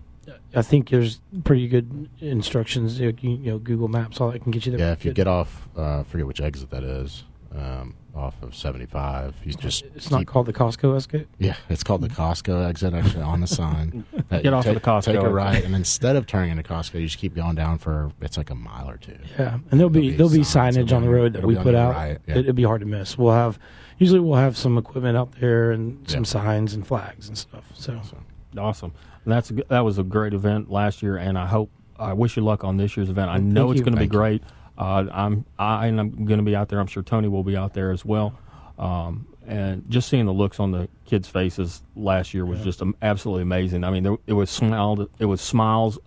I think there's pretty good instructions. You know, Google Maps, all that can get you there. Yeah, if you get off, uh, I forget which exit that is. um, off of seventy-five. You just it's keep, not called the Costco exit? Yeah, it's called the Costco exit, actually, on the sign. Get off take, of the Costco. Take a right, and instead of turning into Costco, you just keep going down for, it's like a mile or two. Yeah, and there'll, there'll be there'll be signage on the road that we put out. Right, yeah. It'll be hard to miss. We'll have, usually we'll have some equipment out there and some yeah. signs and flags and stuff. So Awesome. awesome. That's That was a great event last year, and I hope, I wish you luck on this year's event. I know Thank it's going to be great. Uh, I'm I and I'm going to be out there. I'm sure Tony will be out there as well. Um, and just seeing the looks on the kids' faces last year was yeah. just absolutely amazing. I mean, there, it was smiled. It was smiles.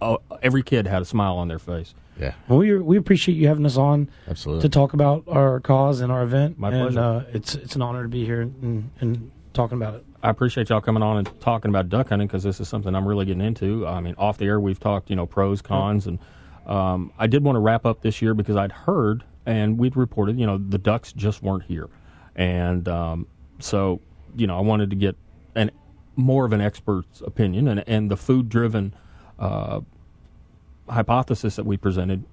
Uh, every kid had a smile on their face. Yeah. Well, we we appreciate you having us on. Absolutely. To talk about our cause and our event. My and, pleasure. Uh, it's it's an honor to be here and, and talking about it. I appreciate y'all coming on and talking about duck hunting, because this is something I'm really getting into. I mean, off the air we've talked, you know, pros, cons, and. Um, I did want to wrap up this year because I'd heard and we'd reported, you know, the ducks just weren't here. And um, so, you know, I wanted to get an more of an expert's opinion. And, and the food-driven uh, hypothesis that we presented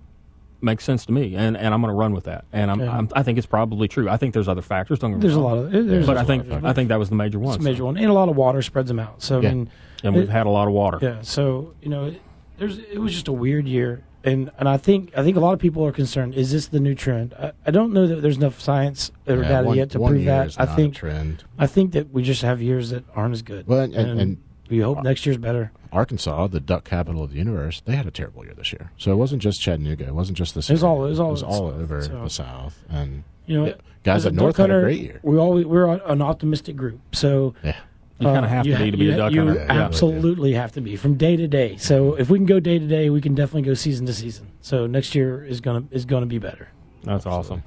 makes sense to me. And, and I'm going to run with that. And I'm, I'm, I think it's probably true. I think there's other factors. Don't there's a lot of there's But I think I think that was the major one. It's a major so. one. And a lot of water spreads them out. So yeah. I mean, And it, we've had a lot of water. Yeah, so, you know, it, there's, it was just a weird year. And and I think I think a lot of people are concerned. Is this the new trend? I, I don't know that there's enough science or yeah, data one, yet to prove that. I think trend. I think that we just have years that aren't as good. Well, and, and, and we hope Ar- next year's better. Arkansas, the duck capital of the universe, they had a terrible year this year. So it wasn't just Chattanooga. It wasn't just the South. It was all it was all, it was all over so, the South. And you know, it, guys at North Hunter, had a great year. We always we're an optimistic group. So yeah. You kind of have uh, to be to be you, a duck hunter. You absolutely have to be from day to day. So if we can go day to day, we can definitely go season to season. So next year is gonna is gonna be better. That's absolutely awesome,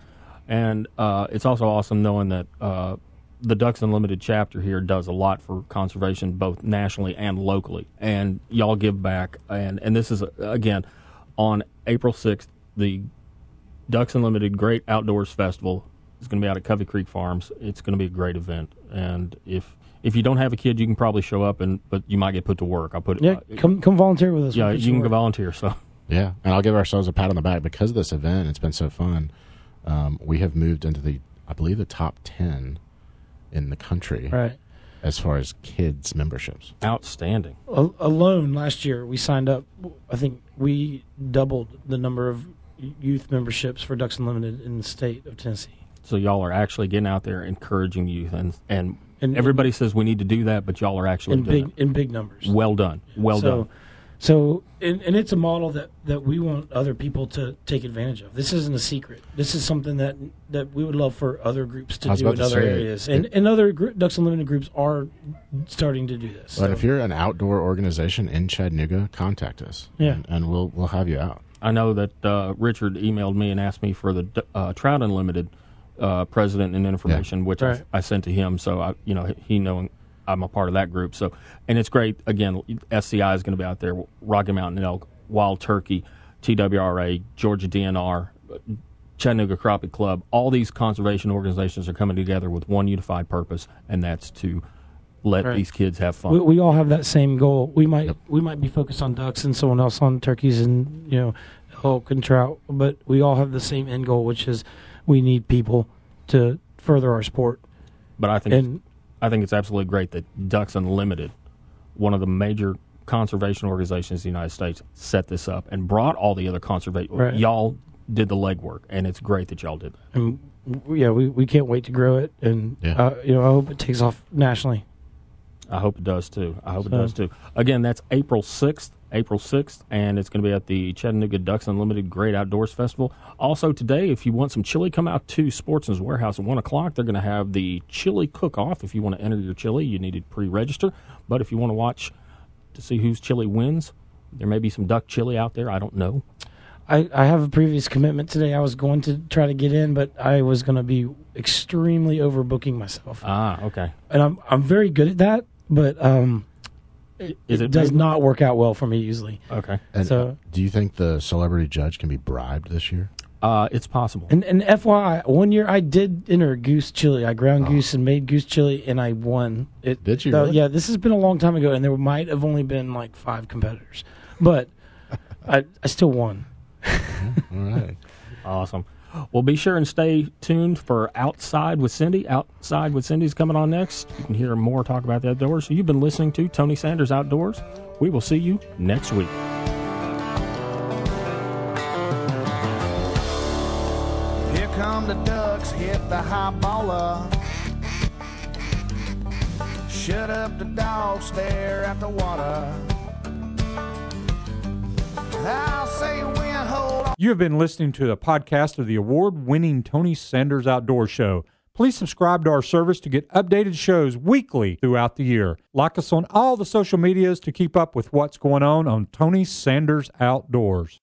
and uh, it's also awesome knowing that uh, the Ducks Unlimited chapter here does a lot for conservation, both nationally and locally. And y'all give back, and and this is again on April sixth. The Ducks Unlimited Great Outdoors Festival is going to be out at Covey Creek Farms. It's going to be a great event, and if If you don't have a kid, you can probably show up, and but you might get put to work. I'll put it. Yeah, come come volunteer with us. Yeah, you can go volunteer. So yeah, and I'll give ourselves a pat on the back because of this event. It's been so fun. Um, we have moved into the, I believe, the top ten in the country, right, as far as kids memberships. Outstanding. A- alone last year, we signed up. I think we doubled the number of youth memberships for Ducks Unlimited in the state of Tennessee. So y'all are actually getting out there, encouraging youth, and and. And everybody says we need to do that, but y'all are actually in doing big, it. In big numbers. Well done. Well so, done. So, and, and it's a model that, that we want other people to take advantage of. This isn't a secret. This is something that that we would love for other groups to do in to other areas. It, and, it, and other gr- Ducks Unlimited groups are starting to do this. But so. If you're an outdoor organization in Chattanooga, contact us, yeah. and, and we'll we'll have you out. I know that uh, Richard emailed me and asked me for the uh, Trout Unlimited Uh, president and information, yeah. which right. I, I sent to him. So I, you know, he knowing I'm a part of that group. So, and it's great. Again, S C I is going to be out there. Rocky Mountain Elk, Wild Turkey, T W R A, Georgia D N R, Chattanooga Crappie Club. All these conservation organizations are coming together with one unified purpose, and that's to let right. these kids have fun. We, we all have that same goal. We might yep. we might be focused on ducks and someone else on turkeys and you know elk and trout, but we all have the same end goal, which is we need people to further our sport. But I think and, I think it's absolutely great that Ducks Unlimited, one of the major conservation organizations in the United States, set this up and brought all the other conservation. Right. Y'all did the legwork, and it's great that y'all did that. And yeah, we, we can't wait to grow it, and yeah. uh, you know I hope it takes off nationally. I hope it does too. I hope so. it does too. Again, that's April sixth. April sixth, and it's going to be at the Chattanooga Ducks Unlimited Great Outdoors Festival. Also today, if you want some chili, come out to Sportsman's Warehouse at one o'clock. They're going to have the chili cook-off. If you want to enter your chili, you need to pre-register. But if you want to watch to see whose chili wins, there may be some duck chili out there. I don't know. I, I have a previous commitment today. I was going to try to get in, but I was going to be extremely overbooking myself. Ah, okay. And I'm I'm very good at that, but... um. It, Is it does big? not work out well for me usually. Okay. And so, do you think the celebrity judge can be bribed this year? Uh, it's possible. And, and F Y I, one year I did enter goose chili. I ground oh. goose and made goose chili, and I won. It, did you? The, really? Yeah, this has been a long time ago, and there might have only been like five competitors. But I, I still won. All right. Awesome. Well, be sure and stay tuned for Outside with Cindy. Outside with Cindy is coming on next. You can hear more talk about the outdoors. You've been listening to Tony Sanders Outdoors. We will see you next week. Here come the ducks, hit the high baller. Shut up the dog, stare at the water. I'll say when, hold on. You have been listening to a podcast of the award-winning Tony Sanders Outdoor Show. Please subscribe to our service to get updated shows weekly throughout the year. Like us on all the social medias to keep up with what's going on on Tony Sanders Outdoors.